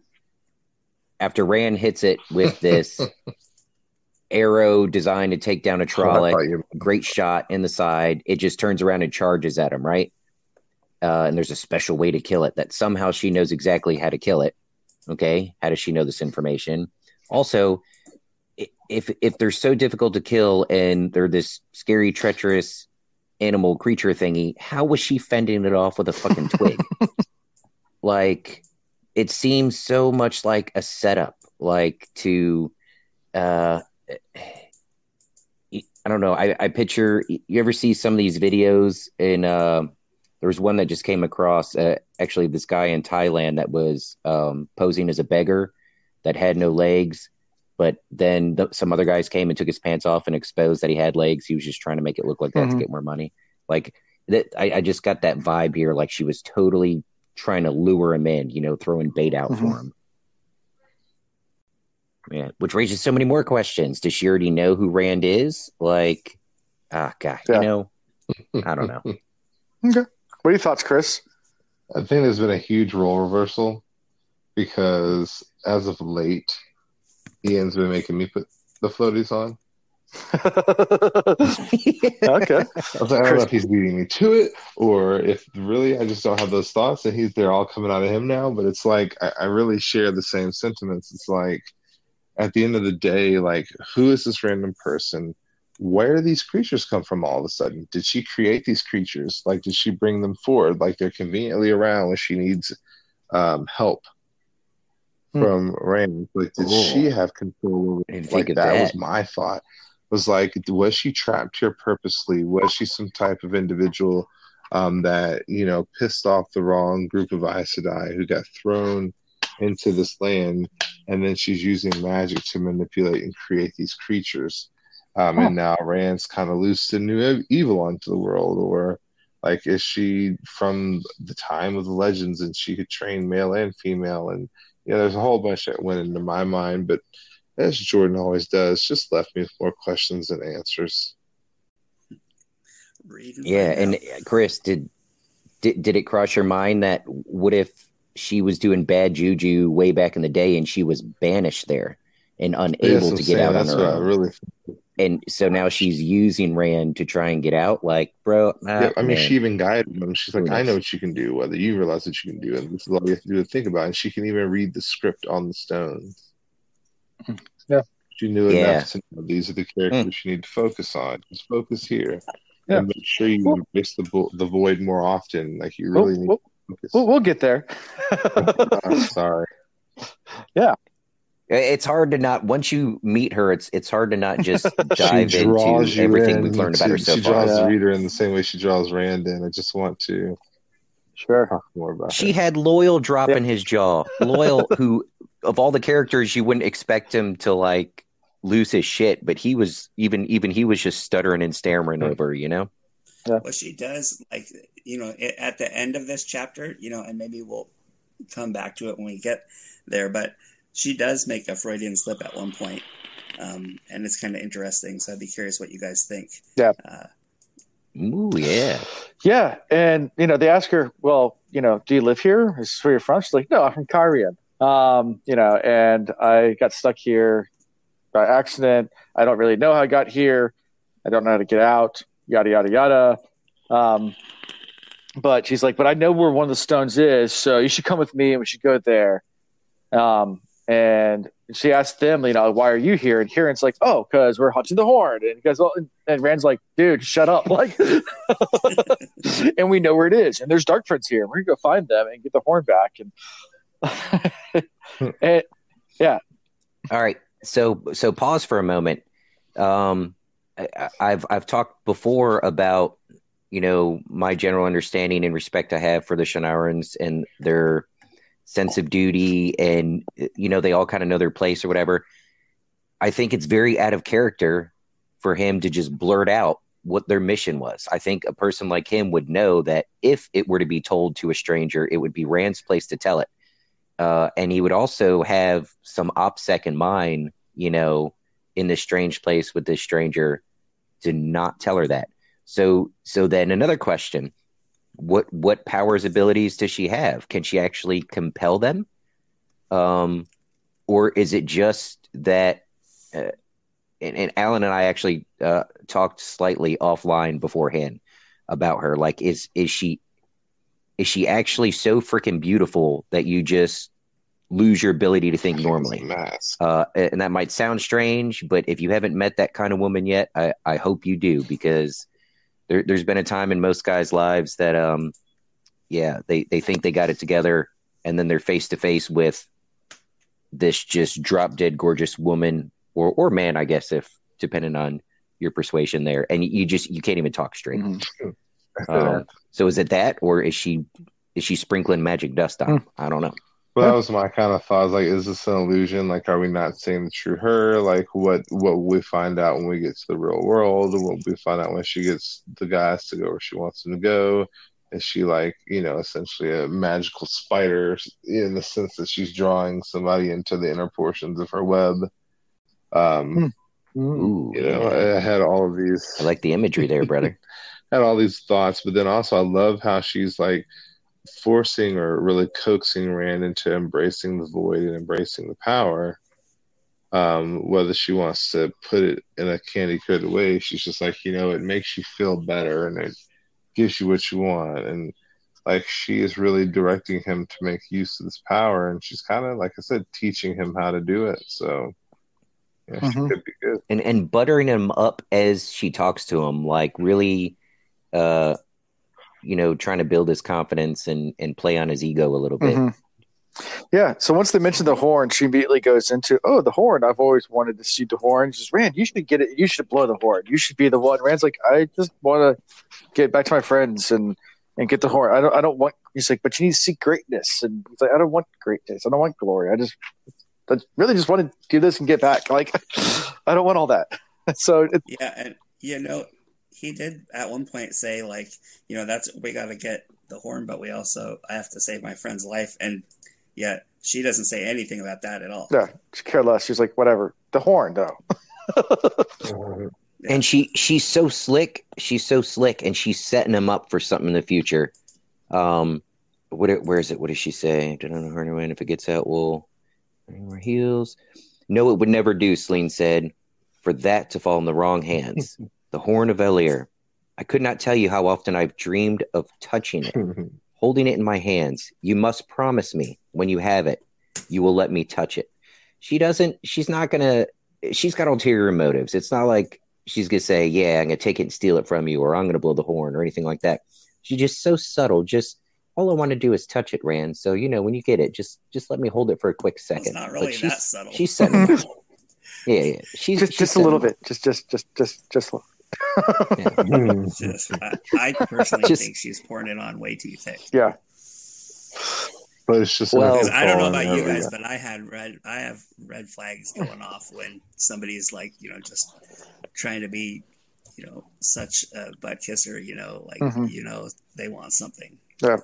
after Rand hits it with this arrow designed to take down a Trolloc, great shot in the side, it just turns around and charges at him, right? And there's a special way to kill it that somehow she knows exactly how to kill it. Okay, how does she know this information? Also, if they're so difficult to kill and they're this scary, treacherous animal creature thingy, how was she fending it off with a fucking twig? Like, it seems so much like a setup, like to, I don't know. I picture, you ever see some of these videos in, there was one that just came across, actually this guy in Thailand that was posing as a beggar that had no legs, but then some other guys came and took his pants off and exposed that he had legs. He was just trying to make it look like that to get more money. Like that, I just got that vibe here. Like she was totally trying to lure him in, you know, throwing bait out for him. Yeah, which raises so many more questions. Does she already know who Rand is? Like, you know, I don't know. Okay. What are your thoughts, Chris? I think there's been a huge role reversal because as of late, Ian's been making me put the floaties on. Okay. I don't know if he's leading me to it or if really I just don't have those thoughts and they're all coming out of him now. But it's like I really share the same sentiments. It's like at the end of the day, like, who is this random person? Where do these creatures come from all of a sudden? Did she create these creatures? Like, did she bring them forward? Like, they're conveniently around when she needs help from Rand. Like, did she have control over it? Like, that was my thought. Was like, was she trapped here purposely? Was she some type of individual that, you know, pissed off the wrong group of Aes Sedai who got thrown into this land, and then she's using magic to manipulate and create these creatures? And now Rand's kind of loosed a new evil onto the world. Or, like, is she from the time of the legends and she could train male and female? And, you know, there's a whole bunch that went into my mind, but as Jordan always does, just left me with more questions than answers. Yeah, and Chris, did it cross your mind that what if she was doing bad juju way back in the day and she was banished there and unable to get out on her own? And so now she's using Rand to try and get out. Like, bro, I mean, she even guided him. She's like, I know what you can do, whether you realize what you can do, and this is all you have to do to think about it. And she can even read the script on the stones. Yeah, she knew enough to know these are the characters you need to focus on. Just focus here, and make sure you embrace the void more often. Like, you really need to focus. We'll get there. Sorry. Yeah. It's hard to not, once you meet her, it's hard to not just dive into everything we've learned about her so far. She draws the reader in the same way she draws Rand in. I just want to talk more about her. She had Loyal dropping his jaw. Loyal, who, of all the characters, you wouldn't expect him to, like, lose his shit, but he was, even he was just stuttering and stammering over, you know? Yeah. Well, she does, like, you know, at the end of this chapter, you know, and maybe we'll come back to it when we get there, but she does make a Freudian slip at one point, and it's kind of interesting. So I'd be curious what you guys think. Yeah. Yeah, and, you know, they ask her, well, you know, do you live here? Is this where you're from? She's like, no, I'm from Cairhien. You know, and I got stuck here by accident. I don't really know how I got here. I don't know how to get out, yada, yada, yada. But she's like, but I know where one of the stones is, so you should come with me and we should go there. And she asked them, you know, why are you here? And Kieran's like, oh, because we're hunting the horn. And goes, oh, and Rand's like, dude, shut up. Like, and we know where it is. And there's dark friends here. We're going to go find them and get the horn back. And, and yeah. All right. So pause for a moment. I've talked before about, you know, my general understanding and respect I have for the Shannarans and their sense of duty, and, you know, they all kind of know their place or whatever. I think it's very out of character for him to just blurt out what their mission was. I think a person like him would know that if it were to be told to a stranger, it would be Rand's place to tell it. And he would also have some OPSEC in mind, you know, in this strange place with this stranger, to not tell her that. So then another question. What powers, abilities does she have? Can she actually compel them? or is it just that and Alan and I actually talked slightly offline beforehand about her. Like, is she actually so freaking beautiful that you just lose your ability to think normally? And that might sound strange, but if you haven't met that kind of woman yet, I hope you do, because there's been a time in most guys' lives that, they think they got it together, and then they're face to face with this just drop dead gorgeous woman or man, I guess, if depending on your persuasion there, and you can't even talk straight. Mm-hmm. So is it that, or is she sprinkling magic dust on? Mm. I don't know. Well, that was my kind of thought. Like, is this an illusion? Like, are we not seeing the true her? Like, what we find out when we get to the real world, and what we find out when she gets the guys to go where she wants them to go? Is she, like, essentially a magical spider in the sense that she's drawing somebody into the inner portions of her web? Ooh, I had all of these. I like the imagery there, brother. I had all these thoughts, but then also I love how she's, like, forcing or really coaxing Rand into embracing the void and embracing the power. Whether she wants to put it in a candy-coated way, she's just like, it makes you feel better and it gives you what you want. And, like, she is really directing him to make use of this power. And she's kind of, like I said, teaching him how to do it. So, yeah, mm-hmm. She could be good. And buttering him up as she talks to him, like, really, trying to build his confidence and play on his ego a little bit. Mm-hmm. Yeah. So once they mention the horn, she immediately goes into, the horn. I've always wanted to see the horn. She says, Rand, you should get it. You should blow the horn. You should be the one. Rand's like, I just want to get back to my friends and get the horn. I don't want. He's like, but you need to seek greatness. And he's like, I don't want greatness. I don't want glory. I really just want to do this and get back. Like, I don't want all that. So he did at one point say, like, we got to get the horn, but I have to save my friend's life. And yet she doesn't say anything about that at all. No, she cares less. She's like, whatever. The horn, though. Yeah. And she's so slick. She's so slick, and she's setting him up for something in the future. Where is it? What does she say? Don't know her anyway. And if it gets out, we'll bring her heels. No, it would never do, Selene said, for that to fall in the wrong hands. The horn of Elir. I could not tell you how often I've dreamed of touching it, holding it in my hands. You must promise me when you have it, you will let me touch it. She doesn't, she's got ulterior motives. It's not like she's going to say, yeah, I'm going to take it and steal it from you, or I'm going to blow the horn or anything like that. She's just so subtle. Just, all I want to do is touch it, Rand. So, when you get it, just let me hold it for a quick second. It's not really that subtle. She's setting it. Yeah. She's just a little bit. Just a little. Yeah. I personally think she's pouring it on way too thick. Yeah, but it's just I don't know about you guys, but I have red flags going off when somebody's like, just trying to be, such a butt kisser, like mm-hmm. They want something. Yeah.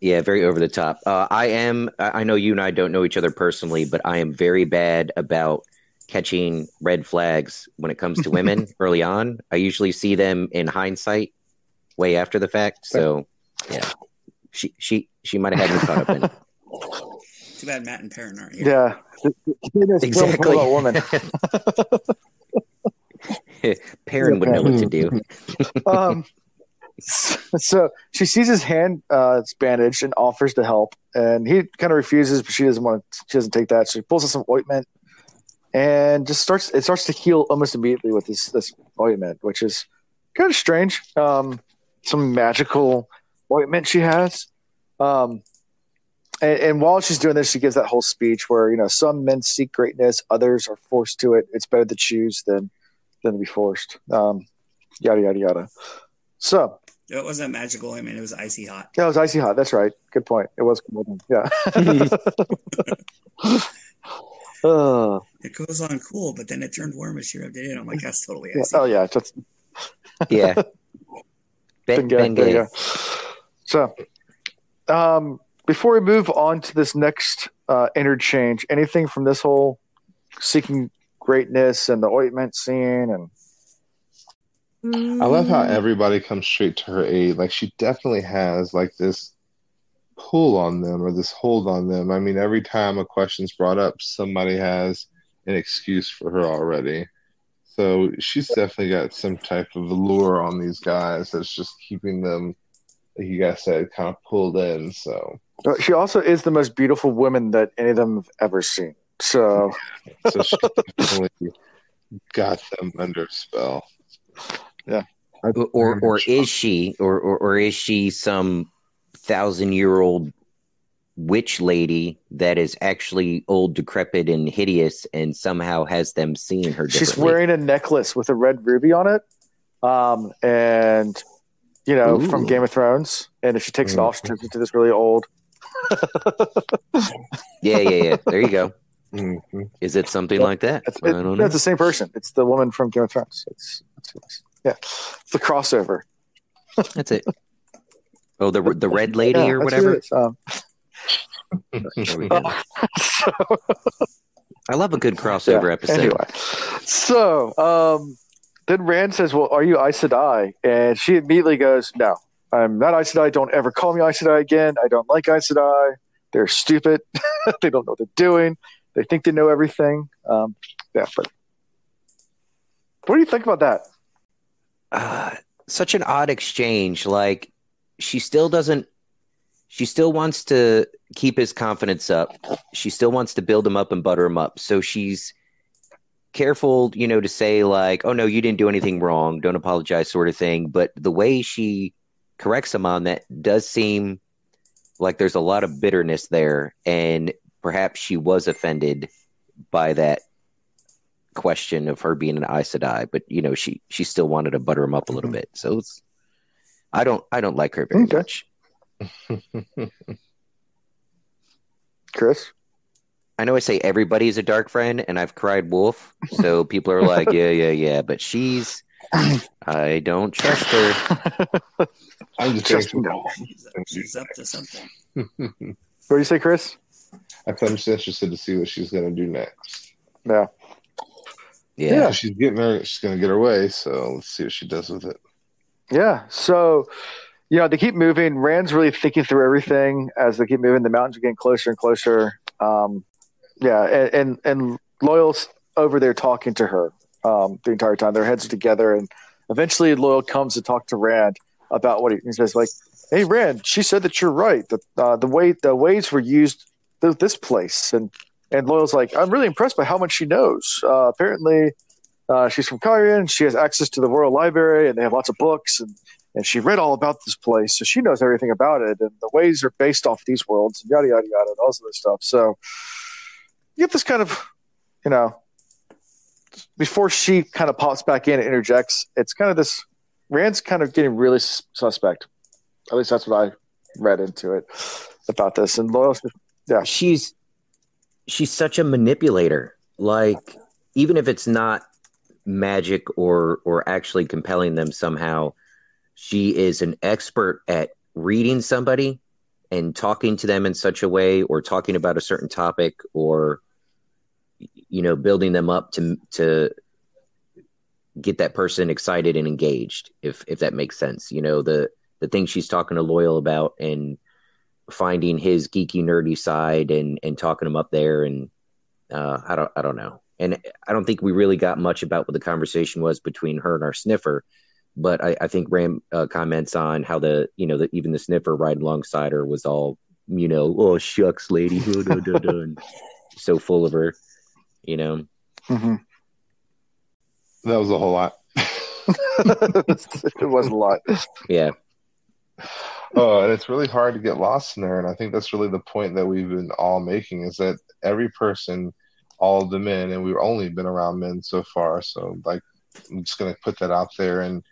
Yeah, very over the top. I know you and I don't know each other personally, but I am very bad about catching red flags when it comes to women early on. I usually see them in hindsight, way after the fact. So, yeah, she might have had me caught up in it. Too bad Matt and Perrin aren't here. Yeah, exactly. Well, woman. Perrin would know what to do. So she sees his hand bandaged and offers to help, and he kind of refuses, but she doesn't take that. So she pulls out some ointment. And it starts to heal almost immediately with this ointment, which is kind of strange. Some magical ointment she has. And while she's doing this, she gives that whole speech where, some men seek greatness, others are forced to it. It's better to choose than to be forced. Yada, yada, yada. So. It wasn't magical ointment. It was icy hot. Yeah, it was icy hot. That's right. Good point. It was cold. Yeah. It goes on cool, but then it turned warm as she rubbed it in. I'm like, that's totally icy. Oh yeah, just yeah. Ben. So, before we move on to this next interchange, anything from this whole seeking greatness and the ointment scene? And I love how everybody comes straight to her aid. Like, she definitely has like this pull on them or this hold on them. I mean, every time a question's brought up, somebody has an excuse for her already. So she's definitely got some type of allure on these guys that's just keeping them, like you guys said, kind of pulled in. So she also is the most beautiful woman that any of them have ever seen. So, so she definitely got them under spell. Yeah. Or is she? Or is she some 1,000-year-old witch lady that is actually old, decrepit, and hideous, and somehow has them seeing her differently? She's wearing a necklace with a red ruby on it, and you know, ooh, from Game of Thrones. And if she takes it off, she turns into this really old. Yeah. There you go. Mm-hmm. Is it something like that? I don't know. It's the same person. It's the woman from Game of Thrones. It's yeah, it's the crossover. That's it. Oh, the red lady or whatever. So, I love a good crossover episode. Anyway, so then Rand says, "Well, are you Aes Sedai?" And she immediately goes, "No, I'm not Aes Sedai. Don't ever call me Aes Sedai again. I don't like Aes Sedai. They're stupid. They don't know what they're doing. They think they know everything." But what do you think about that? Such an odd exchange. Like, she still doesn't. She still wants to keep his confidence up. She still wants to build him up and butter him up. So she's careful, you know, to say like, "Oh no, you didn't do anything wrong. Don't apologize," sort of thing. But the way she corrects him on that does seem like there's a lot of bitterness there, and perhaps she was offended by that question of her being an Aes Sedai. But you know, she still wanted to butter him up a little bit. So it's, I don't like her very much. Chris, I know I say everybody's a dark friend, and I've cried wolf, so people are like, yeah, but she's, I don't trust her. I'm just she's up to something. What do you say, Chris? I'm just interested to see what she's going to do next. Yeah, she's going to get her way, so let's see what she does with it. Yeah, so you know, they keep moving. Rand's really thinking through everything as they keep moving. The mountains are getting closer and closer. And Loyal's over there talking to her the entire time. Their heads are together, and eventually Loyal comes to talk to Rand about what he says. Like, "Hey, Rand, she said that you're right. The waves were used through this place." And Loyal's like, "I'm really impressed by how much she knows. Apparently, she's from Cairhien. She has access to the Royal Library, and they have lots of books and." And she read all about this place, so she knows everything about it. And the ways are based off these worlds, and yada, yada, yada, and all this other stuff. So you get this kind of, you know, before she kind of pops back in and interjects, it's kind of this, Rand's kind of getting really suspect. At least that's what I read into it about this. And Loyal, yeah. She's such a manipulator. Like, even if it's not magic or actually compelling them somehow, she is an expert at reading somebody and talking to them in such a way, or talking about a certain topic, or, you know, building them up to get that person excited and engaged, if that makes sense. You know, the thing she's talking to Loyal about and finding his geeky, nerdy side and talking him up there. And I don't know. And I don't think we really got much about what the conversation was between her and our sniffer. But I think Ram comments on how even the sniffer riding alongside her was all, you know, "Oh, shucks, lady." So full of her, you know. Mm-hmm. That was a whole lot. It was a lot. Yeah. Oh, and it's really hard to get lost in there. And I think that's really the point that we've been all making, is that every person, all of the men, and we've only been around men so far. So, like, I'm just going to put that out there and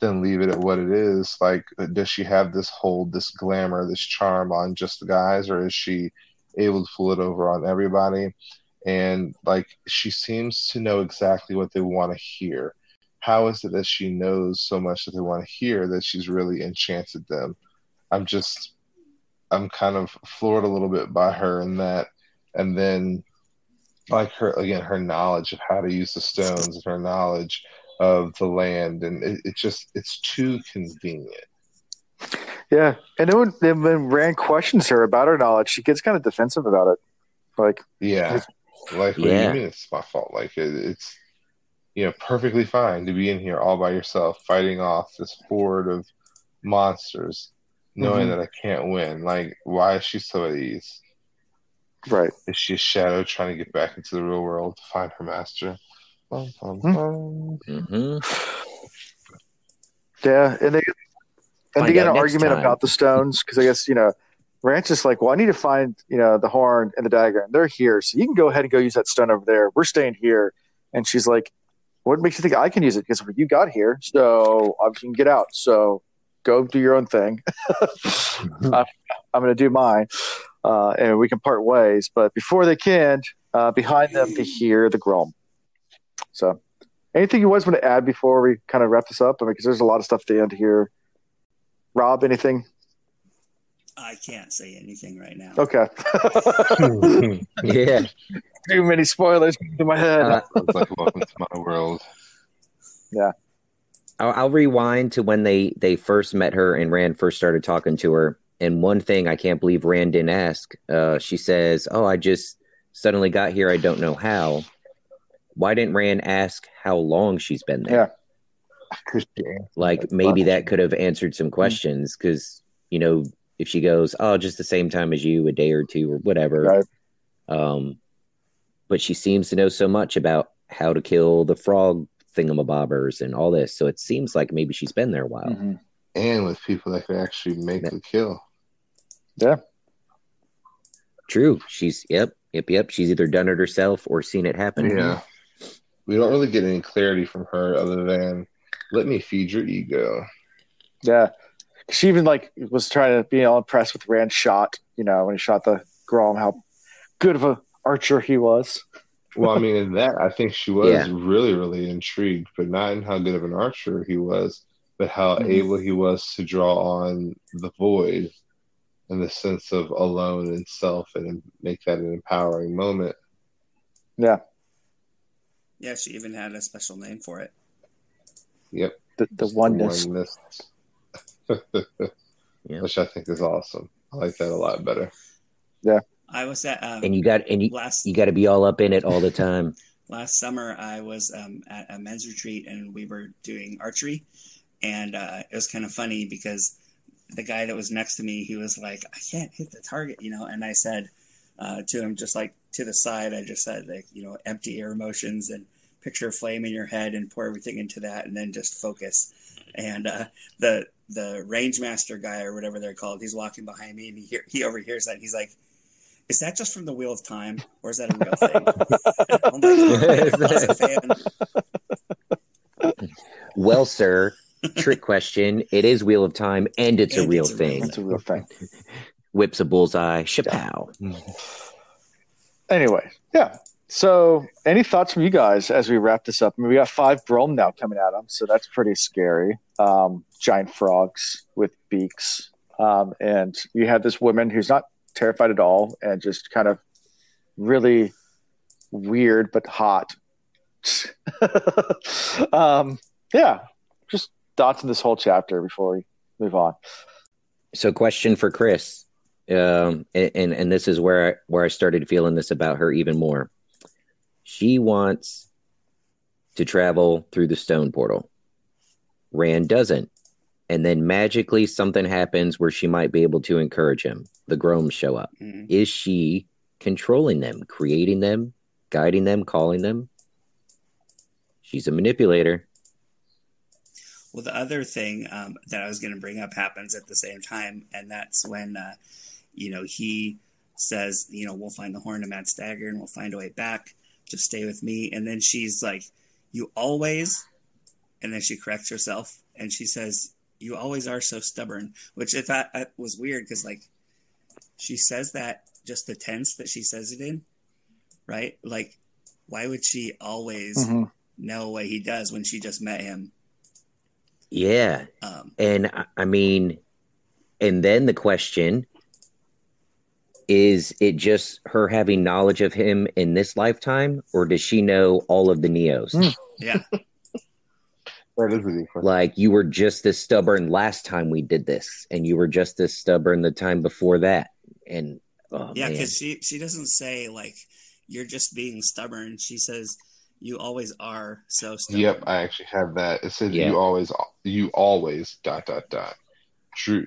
then leave it at what it is. Like, does she have this hold, this glamour, this charm on just the guys, or is she able to pull it over on everybody? And, like, she seems to know exactly what they want to hear. How is it that she knows so much that they want to hear that she's really enchanted them? I'm kind of floored a little bit by her in that. And then, like, her knowledge of how to use the stones and her knowledge of the land. And it's too convenient. Yeah. And then Rand questions her about her knowledge. She gets kind of defensive about it. Like, yeah. Like, what do you mean it's my fault? Like, it's, you know, perfectly fine to be in here all by yourself fighting off this horde of monsters, knowing that I can't win. Like, why is she so at ease? Right. Is she a shadow trying to get back into the real world to find her master? Yeah, and they get an argument about the stones because I guess, you know, Ranch is like, well, I need to find, you know, the horn and the diagram. They're here, so you can go ahead and go use that stone over there. We're staying here. And she's like, what makes you think I can use it? Because you got here, so obviously you can get out. So go do your own thing. I'm going to do mine, and we can part ways. But before they can, behind them to hear the Grom. So anything you guys want to add before we kind of wrap this up? I mean, because there's a lot of stuff to end here. Rob, anything? I can't say anything right now. Okay. Yeah. Too many spoilers in my head. It's like, welcome to my world. Yeah. I'll rewind to when they first met her and Rand first started talking to her. And one thing I can't believe Rand didn't ask. She says, oh, I just suddenly got here. I don't know how. Why didn't Rand ask how long she's been there? Yeah. Like, maybe that could have answered some questions because, you know, if she goes, oh, just the same time as you, a day or two or whatever. Right. But she seems to know so much about how to kill the frog thingamabobbers and all this. So it seems like maybe she's been there a while. Mm-hmm. And with people that could actually make the kill. Yeah. True. She's, yep. She's either done it herself or seen it happen. Yeah. We don't really get any clarity from her other than, let me feed your ego. Yeah. She even like was trying to be all impressed with Rand's shot, you know, when he shot the Grom, how good of an archer he was. Well, I mean, in that, I think she was really, really intrigued, but not in how good of an archer he was, but how able he was to draw on the void and the sense of alone and self and make that an empowering moment. Yeah. Yeah, she even had a special name for it. Yep. The oneness. Yeah. Which I think is awesome. I like that a lot better. Yeah, I was at you got to be all up in it all the time. Last summer, I was at a men's retreat and we were doing archery, and it was kind of funny because the guy that was next to me, he was like, "I can't hit the target," you know, and I said to him, just like to the side, I just said, like, you know, empty air motions and picture a flame in your head and pour everything into that, and then just focus. And the range master guy or whatever they're called, he's walking behind me and he overhears that. He's like, is that just from the Wheel of Time or is that a real thing? I'm like, I was a fan. Well, sir, trick question. It is Wheel of Time and it's a real thing. Whips a bullseye. Chapow. Yeah. Anyway. Yeah. So any thoughts from you guys as we wrap this up? I mean, we got 5 Grom now coming at them, so that's pretty scary. Giant frogs with beaks. And you have this woman who's not terrified at all and just kind of really weird but hot. Yeah, just thoughts on this whole chapter before we move on. So question for Chris, and this is where I started feeling this about her even more. She wants to travel through the stone portal. Rand doesn't. And then magically something happens where she might be able to encourage him. The Groms show up. Mm-hmm. Is she controlling them, creating them, guiding them, calling them? She's a manipulator. Well, the other thing that I was going to bring up happens at the same time. And that's when, you know, he says, you know, we'll find the horn of Mad Stagger and we'll find a way back. Just stay with me. And then she's like, you always, and then she corrects herself and she says, you always are so stubborn, which I thought was weird because, like, she says that just the tense that she says it in, right? Like, why would she always know what he does when she just met him? Yeah. And I mean, and then the question is, it just her having knowledge of him in this lifetime, or does she know all of the Neos? Yeah. That is ridiculous. Like, you were just this stubborn last time we did this, and you were just this stubborn the time before that. And yeah, because she doesn't say, like, you're just being stubborn. She says, you always are so stubborn. Yep, I actually have that. It says, you always, ... Drew,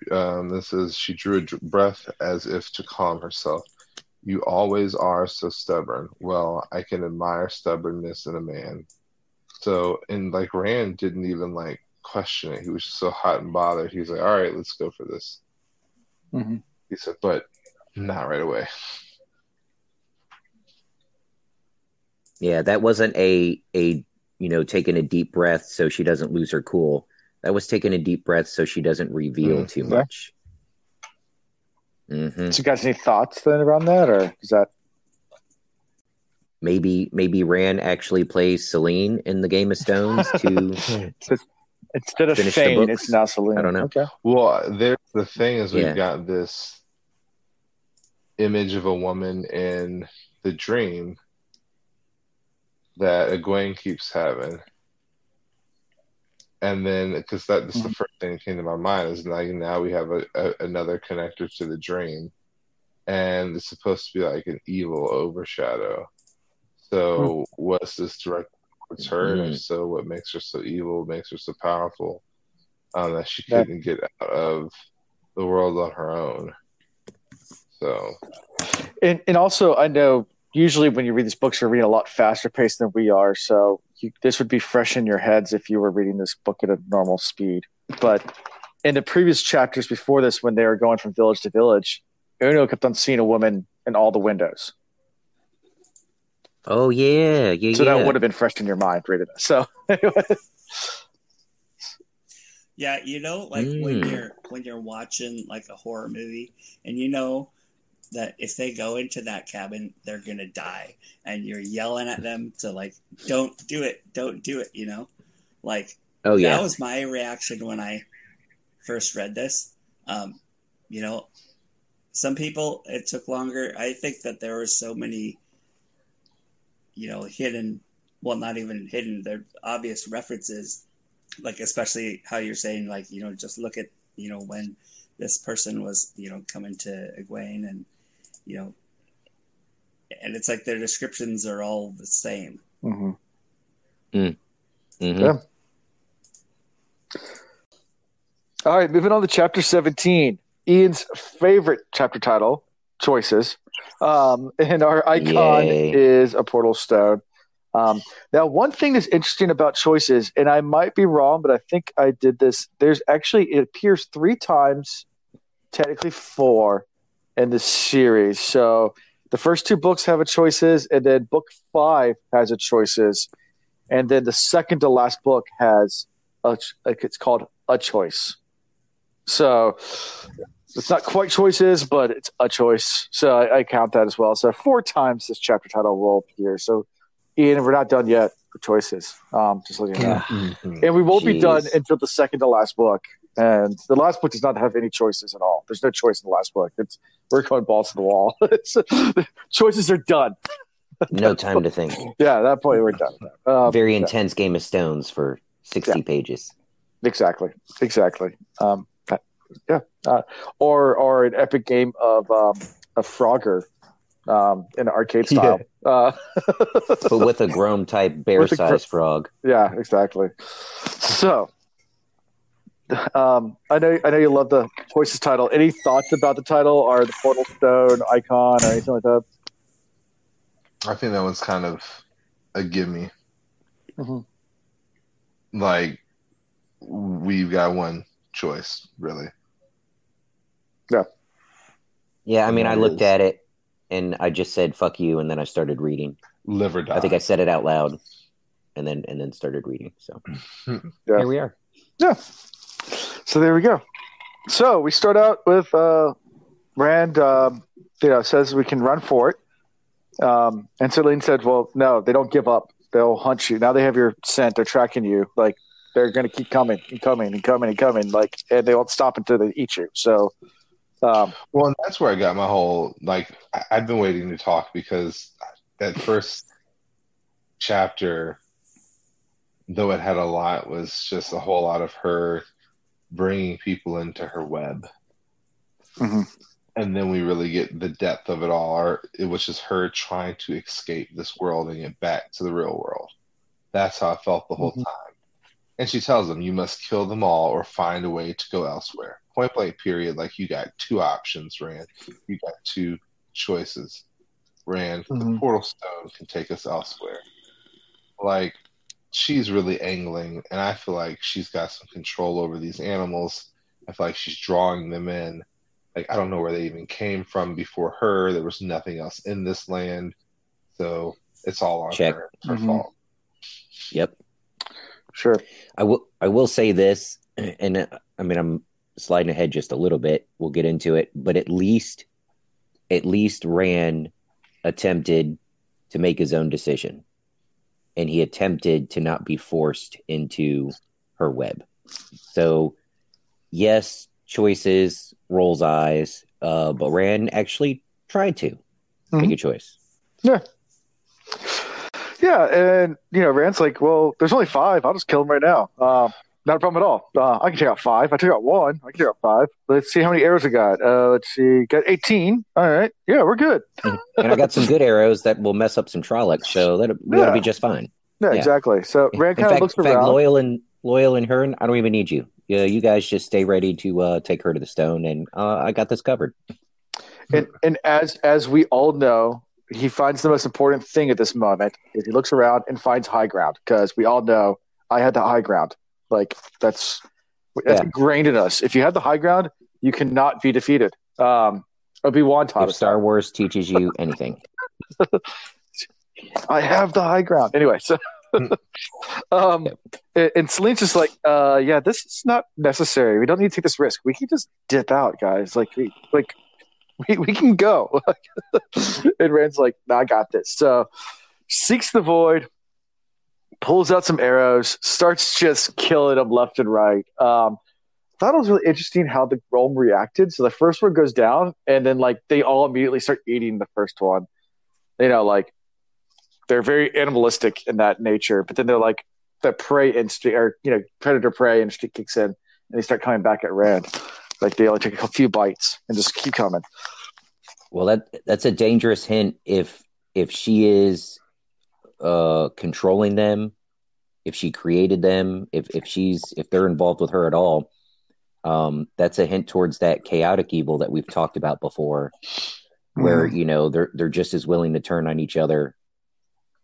this is, she drew a breath as if to calm herself. You always are so stubborn. Well, I can admire stubbornness in a man. So, and like Rand didn't even like question it. He was just so hot and bothered. He was like, all right, let's go for this. Mm-hmm. He said, but not right away. Yeah, that wasn't a taking a deep breath so she doesn't lose her cool. That was taking a deep breath so she doesn't reveal too much. Mm-hmm. So you guys, any thoughts then around that, or is that maybe Rand actually plays Selene in the Game of Stones to instead of Shane, it's now Selene. I don't know. Okay. Well, the thing is, we've got this image of a woman in the dream that Egwene keeps having. And then, because that's the first thing that came to my mind, is like now we have another connector to the dream, and it's supposed to be like an evil overshadow. So, what's this direct towards her? And if so, what makes her so evil, makes her so powerful that she couldn't get out of the world on her own? So, and also, I know usually when you read these books, you're reading a lot faster paced than we are, so. This would be fresh in your heads if you were reading this book at a normal speed. But in the previous chapters before this, when they were going from village to village, Uno kept on seeing a woman in all the windows. Oh, yeah. So that would have been fresh in your mind reading this. So, anyway. Yeah, when you're watching like a horror movie and you know that if they go into that cabin, they're going to die. And you're yelling at them to, like, don't do it, you know? Like, oh, yeah. That was my reaction when I first read this. Some people, it took longer. I think that there were so many, hidden, well, not even hidden, they're obvious references, like, especially how you're saying, like, just look at, when this person was, coming to Egwene and, and it's like their descriptions are all the same. Mm-hmm. Mm-hmm. Yeah. All right, moving on to chapter 17, Ian's favorite chapter title, Choices. And our icon is a portal stone. Now, one thing that's interesting about Choices, and I might be wrong, but I think I did this. There's actually, it appears 3 times, technically 4 in the series. So the first 2 books have a Choices, and then book 5 has a Choices, and then the second to last book has it's called A Choice. So it's not quite Choices, but it's A Choice. So I count that as well. So 4 times this chapter title will appear. So Ian, we're not done yet for Choices. Just looking at that, and we won't be done until the second to last book. And the last book does not have any choices at all. There's no choice in the last book. We're going balls to the wall. Choices are done. No time to think. Yeah, at that point we're done. Very intense Game of Stones for 60 pages. Exactly. Or an epic game of Frogger in arcade style. Yeah. But with a Grom type bear-sized frog. Yeah, exactly. So. I know you love the Choices title. Any thoughts about the title or the portal stone icon or anything like that? I think that was kind of a gimme. Mm-hmm. Like, we've got one choice, really. Yeah. Yeah, I mean, I looked at it and I just said, fuck you, and then I started reading. Live or die. I think I said it out loud and then started reading. So, Here we are. Yeah. So there we go. So we start out with Rand, says we can run for it. And Selene said, well, no, they don't give up. They'll hunt you. Now they have your scent. They're tracking you. Like, they're going to keep coming and coming and coming and coming. Like, and they won't stop until they eat you. So, and that's where I got my whole, like, I've been waiting to talk because that first chapter though it had a lot, was just a whole lot of her bringing people into her web. Mm-hmm. And then we really get the depth of it all, which is her trying to escape this world and get back to the real world. That's how I felt the whole time. And she tells them, you must kill them all or find a way to go elsewhere. Point blank period. Like, you got two options, Rand. You got two choices, Rand. Mm-hmm. The portal stone can take us elsewhere. Like, she's really angling, and I feel like she's got some control over these animals. I feel like she's drawing them in. Like, I don't know where they even came from before her. There was nothing else in this land. So it's all on her. It's her fault. Yep. Sure. I will say this, and I mean, I'm sliding ahead just a little bit. We'll get into it. But at least Rand attempted to make his own decision. And he attempted to not be forced into her web. So, yes, choices, rolls eyes, but Rand actually tried to make a choice. Yeah. Yeah, and, you know, Rand's like, well, there's only five. I'll just kill them right now. Not a problem at all. I can take out five. I took out one. I can take out five. Let's see how many arrows I got. Let's see. Got 18. All right. Yeah, we're good. And I got some good arrows that will mess up some Trollocs, so that'll be just fine. Yeah, exactly. So Rand kind of looks around. In fact, Loyal and Hearn, I don't even need you. Yeah, you guys just stay ready to take her to the stone, and I got this covered. And as we all know, he finds the most important thing at this moment is he looks around and finds high ground, because we all know I had the high ground. Like, that's ingrained in us. If you have the high ground, you cannot be defeated. Obi-Wan taught us. If Star Wars teaches you anything. I have the high ground. Anyway, so and Selene's just like, yeah, this is not necessary. We don't need to take this risk. We can just dip out, guys. Like, we can go. And Rand's like, no, I got this. So seeks the void, pulls out some arrows, starts just killing them left and right. Thought it was really interesting how the Grom reacted. So the first one goes down, and then, like, they all immediately start eating the first one. You know, like, they're very animalistic in that nature, but then they're like the prey instinct, or, you know, predator prey instinct kicks in, and they start coming back at Rand. Like, they only take a few bites and just keep coming. Well, that's a dangerous hint if she is controlling them, if she created them, if they're involved with her at all. That's a hint towards that chaotic evil that we've talked about before, where, you know, they're just as willing to turn on each other.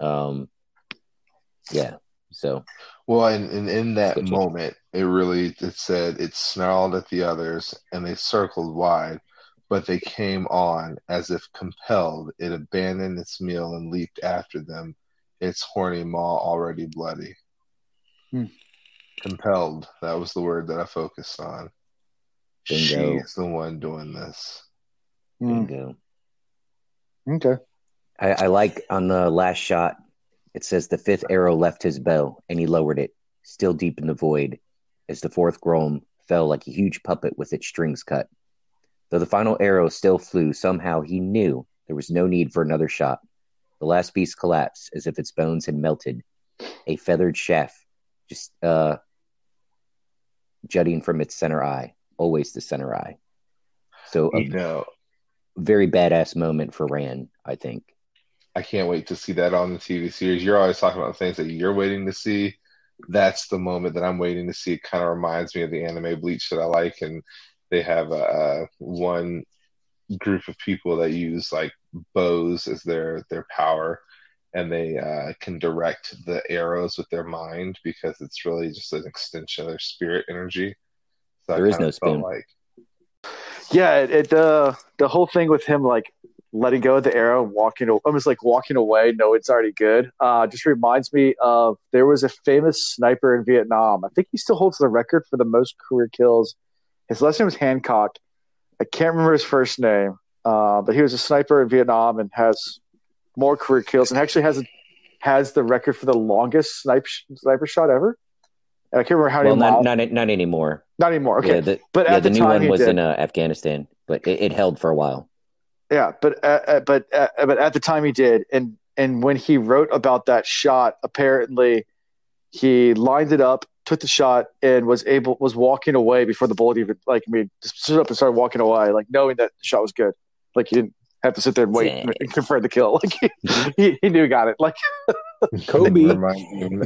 Yeah. So, well, and in that moment, it snarled at the others, and they circled wide, but they came on as if compelled. It abandoned its meal and leaped after them, its horny maw already bloody. Compelled. That was the word that I focused on. Bingo. She is the one doing this. Bingo. Okay. I like on the last shot, it says the fifth arrow left his bow, and he lowered it, still deep in the void, as the fourth Grom fell like a huge puppet with its strings cut. Though the final arrow still flew, somehow he knew there was no need for another shot. The last beast collapsed as if its bones had melted, a feathered shaft just jutting from its center eye, always the center eye. So very badass moment for Rand, I think. I can't wait to see that on the TV series. You're always talking about things that you're waiting to see. That's the moment that I'm waiting to see. It kind of reminds me of the anime Bleach that I like, and they have one group of people that use, like, bows as their power, and they can direct the arrows with their mind, because it's really just an extension of their spirit energy. So there is no spoon. Like, yeah, the whole thing with him, like, letting go of the arrow, walking away, no, it's already good. Just reminds me of, there was a famous sniper in Vietnam. I think he still holds the record for the most career kills. His last name was Hancock. I can't remember his first name, but he was a sniper in Vietnam and has more career kills, and actually has the record for the longest sniper shot ever. And I can't remember how many. Well, not anymore. Not anymore. Okay, yeah, the new one was in Afghanistan, but it held for a while. Yeah, but at the time he did, and when he wrote about that shot, apparently He lined it up, took the shot, and was walking away before the bullet even, like, I mean, just stood up and started walking away, like, knowing that the shot was good. Like, he didn't have to sit there and wait and confirm the kill. Like, he knew he got it. Like, Kobe.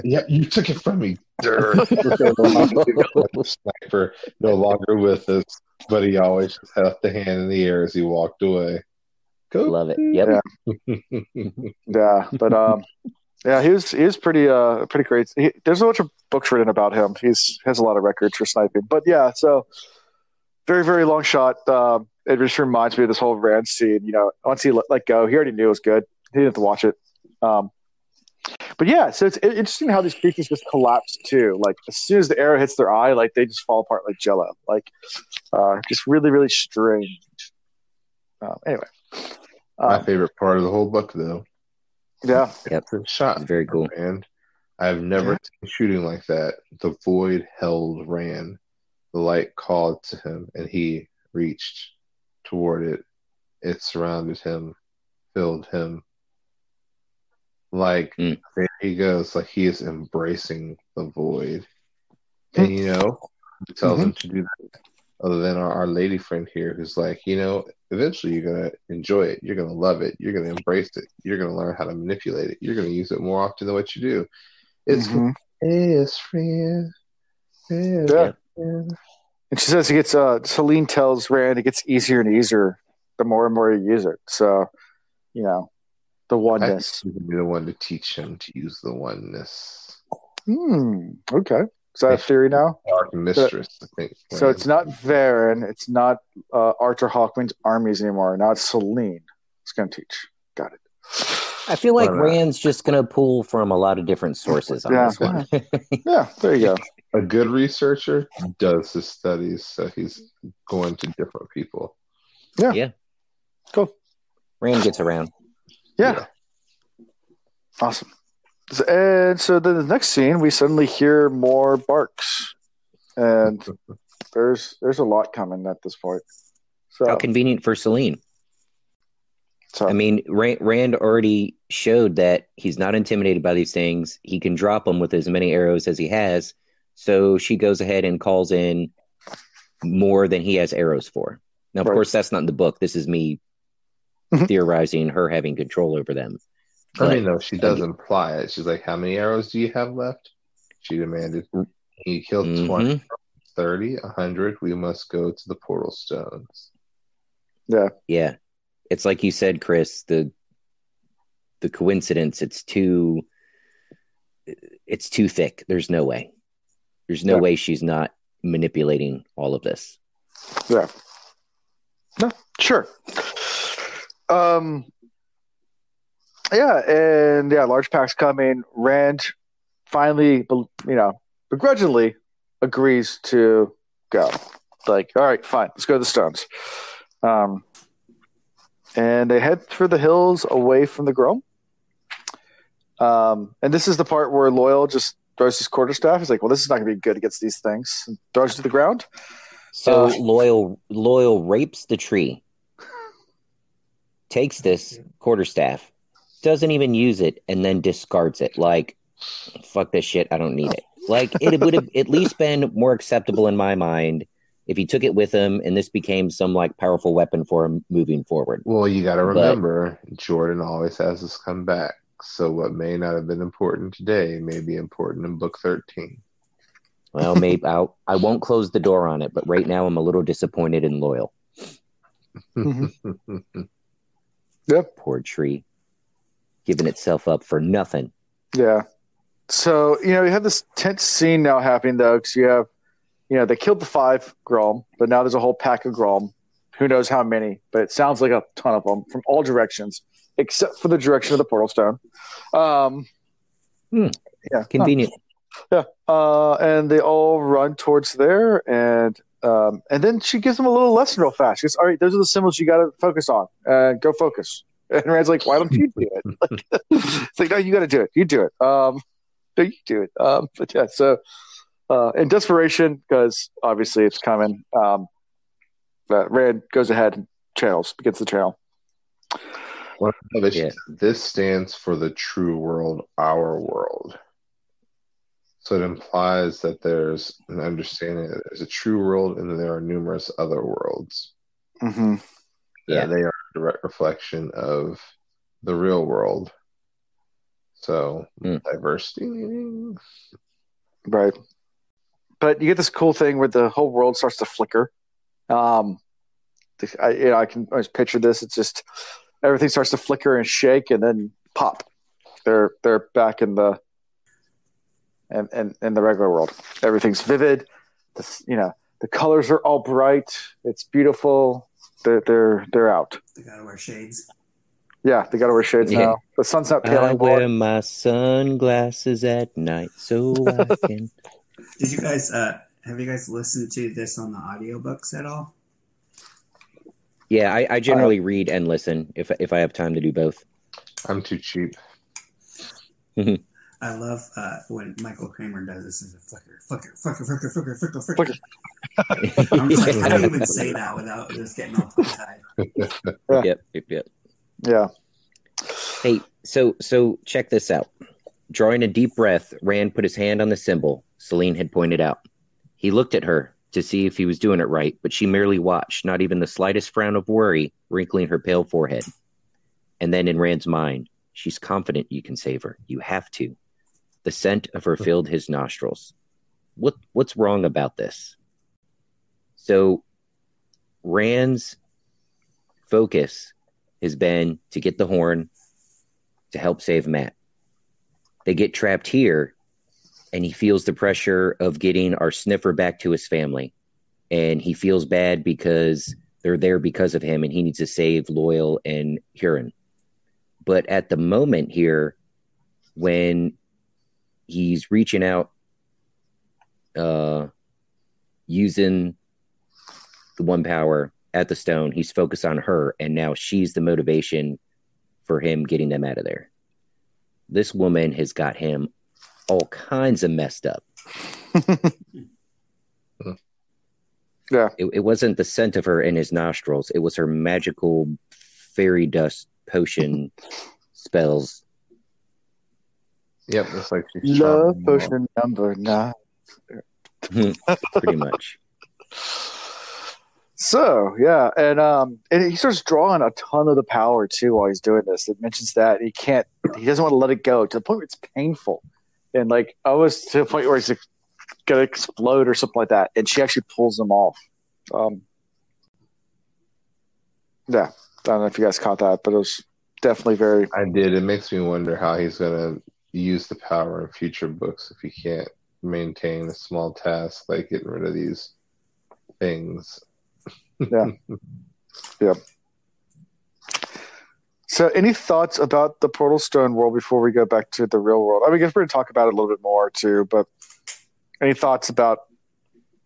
Yeah, you took it from me. Sniper no longer with us, but he always just had the hand in the air as he walked away. Kobe. Love it. Yep. Yeah. Yeah, but yeah, he was pretty great. There's a bunch of books written about him. He has a lot of records for sniping. But yeah, so very, very long shot. It just reminds me of this whole Rand scene. You know, once he let go, he already knew it was good. He didn't have to watch it. But yeah, so it's interesting how these creatures just collapse too. Like, as soon as the arrow hits their eye, like, they just fall apart like jello. Like, just really, really strange. Anyway, my favorite part of the whole book, though. Yeah, shot. Very cool. Rand, I've never seen shooting like that. The void held Rand. The light called to him, and he reached toward it. It surrounded him, filled him. Like, there he goes. Like, he is embracing the void. And, you know, it tells him to do that. Other than our lady friend here, who's like, you know, eventually you're going to enjoy it. You're going to love it. You're going to embrace it. You're going to learn how to manipulate it. You're going to use it more often than what you do. It's friend. Yeah. And she says he gets, Selene tells Rand it gets easier and easier the more and more you use it. So, you know. The oneness. I think be the one to teach him to use the oneness. Okay. Is that a theory now? Dark Mistress, I think. So it's not Varen. It's not Arthur Hawkwind's armies anymore. Now it's Selene. It's going to teach. Got it. I feel like Rand's just going to pull from a lot of different sources on this one. Yeah, there you go. A good researcher does his studies, so he's going to different people. Yeah. Cool. Rand gets around. Yeah. Awesome. And so then the next scene, we suddenly hear more barks. And there's a lot coming at this point. So how convenient for Selene. Sorry. I mean, Rand already showed that he's not intimidated by these things. He can drop them with as many arrows as he has. So she goes ahead and calls in more than he has arrows for. Now, of course, that's not in the book. This is me theorizing her having control over them. But, I mean, no, she does imply it. She's like, how many arrows do you have left? She demanded. He killed 20, 30, 100. We must go to the portal stones. Yeah. It's like you said, Chris, the coincidence, it's too thick. There's no way. There's no way she's not manipulating all of this. Yeah. No, sure. Large packs coming. Rand finally, you know, begrudgingly agrees to go. Like, all right, fine, let's go to the stones. And they head through the hills away from the Grom. And this is the part where Loyal just throws his quarterstaff. He's like, well, this is not going to be good against these things. And throws it to the ground. So Loyal rapes the tree. Takes this quarterstaff, doesn't even use it, and then discards it. Like, fuck this shit, I don't need it. Like, it would have at least been more acceptable in my mind if he took it with him and this became some, like, powerful weapon for him moving forward. Well, you got to remember, Jordan always has us come back. So what may not have been important today may be important in book 13. Well, maybe I won't close the door on it, but right now I'm a little disappointed in Loyal. Yep. Poor tree, giving itself up for nothing. Yeah. So, you know, you have this tense scene now happening, though, because you have, you know, they killed the 5 Grom, but now there's a whole pack of Grom. Who knows how many, but it sounds like a ton of them from all directions, except for the direction of the portal stone. Yeah. Convenient. Yeah. And they all run towards there, and then she gives him a little lesson real fast. She goes, all right, those are the symbols you got to focus on. Go focus. And Rand's like, why don't you do it? Like, it's like, no, you got to do it. You do it. No, you do it. But yeah, so in desperation, because obviously it's coming, Rand goes ahead and begins the channel. This stands for the true world, our world. So it implies that there's an understanding that there's a true world and there are numerous other worlds. Mm-hmm. Yeah, they are a direct reflection of the real world. So diversity, right? But you get this cool thing where the whole world starts to flicker. I can always picture this. It's just everything starts to flicker and shake, and then pop. They're back in the and the regular world. Everything's vivid. The colors are all bright. It's beautiful. They're out. They gotta wear shades. Yeah, they gotta wear shades now. The sun's not paling. I wear my sunglasses at night so I can. Did you guys have you guys listened to this on the audiobooks at all? Yeah, I generally read and listen if I have time to do both. I'm too cheap. I love when Michael Kramer does this as a flicker. I'm just like, how do you even say that without just getting all tongue-tied? Yep. Yeah. Hey, so check this out. Drawing a deep breath, Rand put his hand on the symbol Selene had pointed out. He looked at her to see if he was doing it right, but she merely watched, not even the slightest frown of worry wrinkling her pale forehead. And then in Rand's mind, she's confident you can save her. You have to. The scent of her filled his nostrils. What's wrong about this? So Rand's focus has been to get the horn to help save Matt. They get trapped here, and he feels the pressure of getting our sniffer back to his family. And he feels bad because they're there because of him, and he needs to save Loyal and Huron. But at the moment here, when he's reaching out, using the one power at the stone, he's focused on her, and now she's the motivation for him getting them out of there. This woman has got him all kinds of messed up. Yeah, it wasn't the scent of her in his nostrils. It was her magical fairy dust potion spells. Yep, it's like love potion number 9. Pretty much. So, yeah, and he starts drawing a ton of the power, too, while he's doing this. It mentions that he doesn't want to let it go to the point where it's painful. And, like, almost to the point where it's going to explode or something like that. And she actually pulls him off. Yeah, I don't know if you guys caught that, but it was definitely very... I did. It makes me wonder how he's going to use the power in future books if he can't maintain a small task, like getting rid of these things. Yeah. So any thoughts about the Portal Stone world before we go back to the real world? I mean, I guess we're going to talk about it a little bit more too, but any thoughts about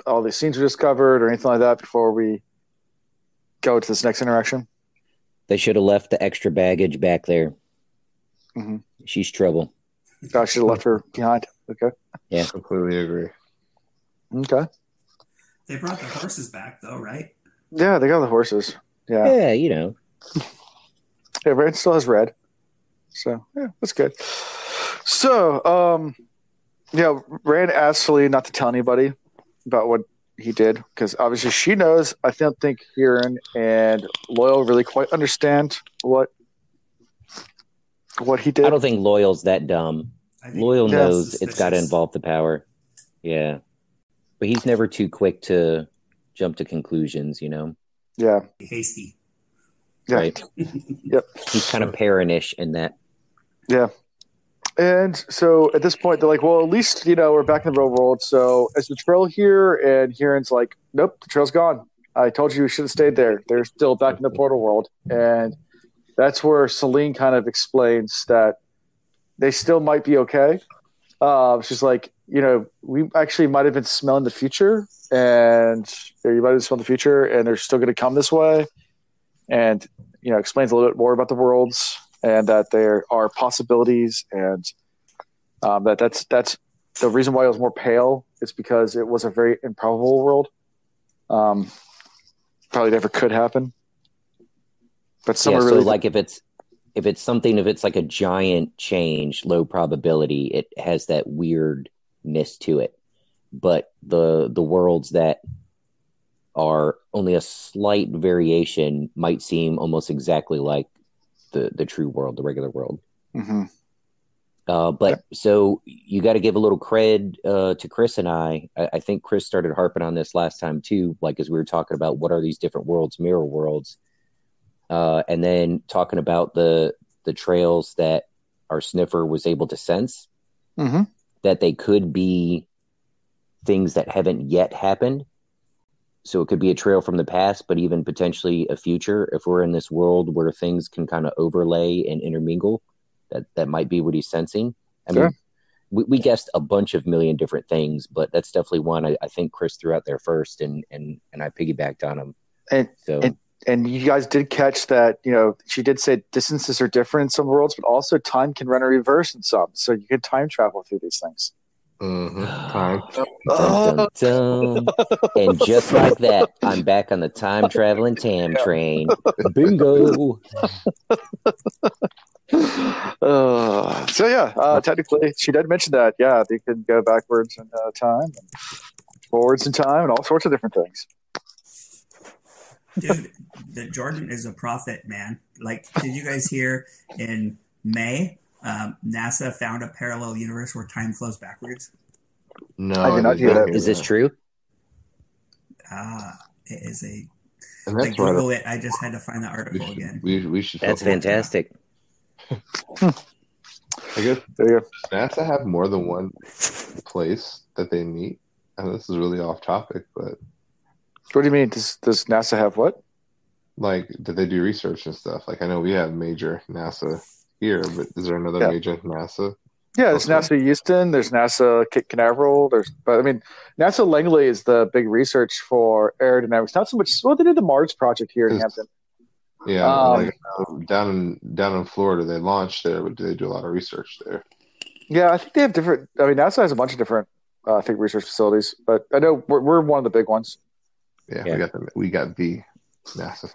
all these scenes we discovered or anything like that before we go to this next interaction? They should have left the extra baggage back there. Mm-hmm. She's trouble. I should have left her behind. Okay. Yeah. Completely agree. Okay. They brought the horses back though, right? Yeah, they got the horses. Yeah, you know. Yeah, Rand still has red. So, yeah, that's good. So, Rand asked Selene not to tell anybody about what he did because obviously she knows. I don't think Huron and Loyal really quite understand what he did. I don't think Loyal's that dumb. Loyal knows suspicious. It's got to involve the power. Yeah. But he's never too quick to jump to conclusions, you know? Yeah. Hasty. Yeah. Right. Yep. He's kind of parent-ish in that. Yeah. And so at this point, they're like, well, at least, you know, we're back in the real world. So is the trail here? And Huron's like, nope, the trail's gone. I told you we should have stayed there. They're still back in the portal world. And that's where Selene kind of explains that they still might be okay. She's like, you know, we actually might have been smelling the future. And you might have smelled the future, and they're still going to come this way. And, you know, explains a little bit more about the worlds and that there are possibilities. And that's the reason why it was more pale. It's because it was a very improbable world. Probably never could happen. But if it's like a giant change, low probability, it has that weird ness to it. But the worlds that are only a slight variation might seem almost exactly like the true world, the regular world. Mm-hmm. So you got to give a little cred to Chris and I. I think Chris started harping on this last time too, like as we were talking about what are these different worlds, mirror worlds, and then talking about the trails that our sniffer was able to sense, mm-hmm. that they could be things that haven't yet happened. So it could be a trail from the past, but even potentially a future. If we're in this world where things can kind of overlay and intermingle, that might be what he's sensing. I mean, we guessed a bunch of million different things, but that's definitely one I think Chris threw out there first, and I piggybacked on him. And you guys did catch that, you know, she did say distances are different in some worlds, but also time can run in reverse in some. So you can time travel through these things. Mm-hmm. Time. Dun, dun, dun. And just like that, I'm back on the time traveling tam train. Bingo. Technically she did mention that they can go backwards in time and forwards in time and all sorts of different things. Dude, the Jordan is a prophet, man. Like, did you guys hear in May NASA found a parallel universe where time flows backwards? No, I did not hear that. Is this true? It is a. Like, Google it. I just had to find the article again. We should. That's fantastic. I guess NASA have more than one place that they meet. And this is really off topic, but what do you mean? Does NASA have what? Like, did they do research and stuff? Like, I know we have major NASA here, but is there another major NASA? Yeah, there's NASA Houston, there's NASA Canaveral, NASA Langley is the big research for aerodynamics. Not so much, well, they did the Mars project here in Hampton. Yeah, down in Florida, they launched there, but they do a lot of research there. Yeah, I think they have different. I mean, NASA has a bunch of different, research facilities, but I know we're one of the big ones. Yeah, yeah. We got the NASA.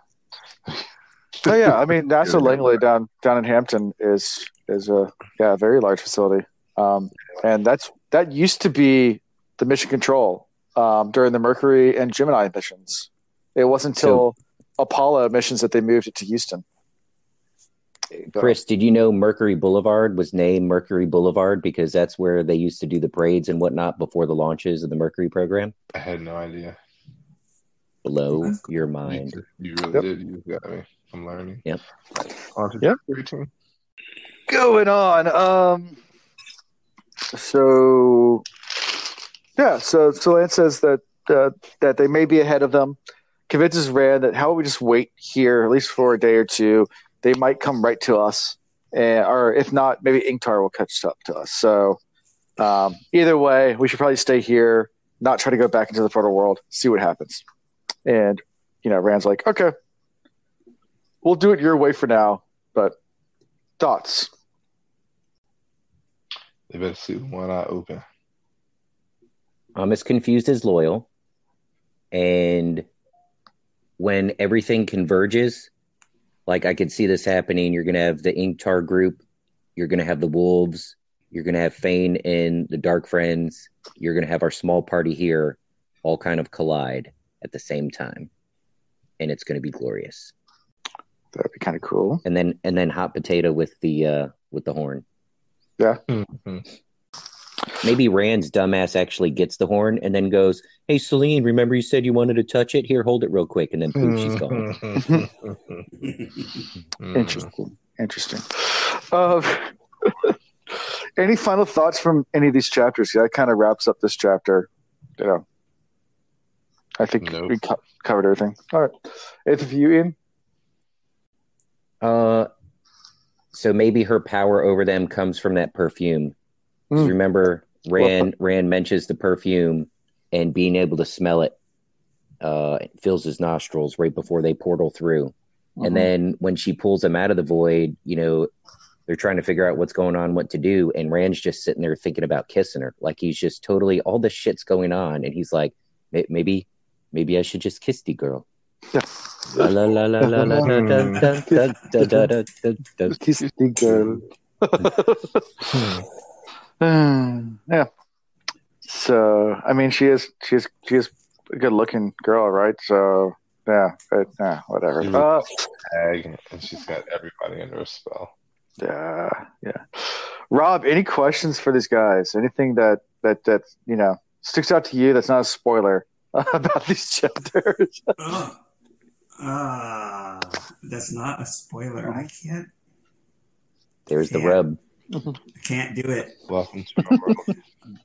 Oh yeah, I mean NASA Langley down in Hampton is a very large facility, and that used to be the mission control during the Mercury and Gemini missions. It wasn't until Apollo missions that they moved it to Houston. Chris, did you know Mercury Boulevard was named Mercury Boulevard because that's where they used to do the parades and whatnot before the launches of the Mercury program? I had no idea. Blow your mind. You really did. You got me. I'm learning. Yep. On to routine. Going on. So Lance says that they may be ahead of them. Convinces Rand that how about we just wait here at least for a day or two? They might come right to us, or if not, maybe Inktar will catch up to us. So either way, we should probably stay here, not try to go back into the proto world, see what happens. And, you know, Rand's like, okay, we'll do it your way for now, but thoughts? They better sleep with one eye open. I'm as confused as Loyal. And when everything converges, like I could see this happening, you're going to have the Inktar group, you're going to have the wolves, you're going to have Fane and the Dark Friends, you're going to have our small party here all kind of collide at the same time, and it's going to be glorious. That'd be kind of cool. And then hot potato with the horn. Yeah. Mm-hmm. Maybe Rand's dumbass actually gets the horn and then goes, "Hey, Selene, remember you said you wanted to touch it? Here, hold it real quick." And then poof, she's gone. Interesting. Any final thoughts from any of these chapters? Yeah, that kind of wraps up this chapter. You know, I think we covered everything. All right. If you, Ian? So maybe her power over them comes from that perfume. Mm. Remember, Rand mentions the perfume and being able to smell it. It fills his nostrils right before they portal through. Mm-hmm. And then when she pulls them out of the void, you know, they're trying to figure out what's going on, what to do. And Rand's just sitting there thinking about kissing her. Like, he's just totally, all this shit's going on. And he's like, maybe I should just kiss the girl. Yeah. La la la la la la da da da da da da. Kiss the girl. Yeah. So I mean, she is a good looking girl, right? So yeah, but, whatever. She's and she's got everybody under a spell. Yeah, yeah. Rob, any questions for these guys? Anything that you know sticks out to you that's not a spoiler about these chapters? That's not a spoiler. I can't. There's the rub. I can't do it. Welcome to my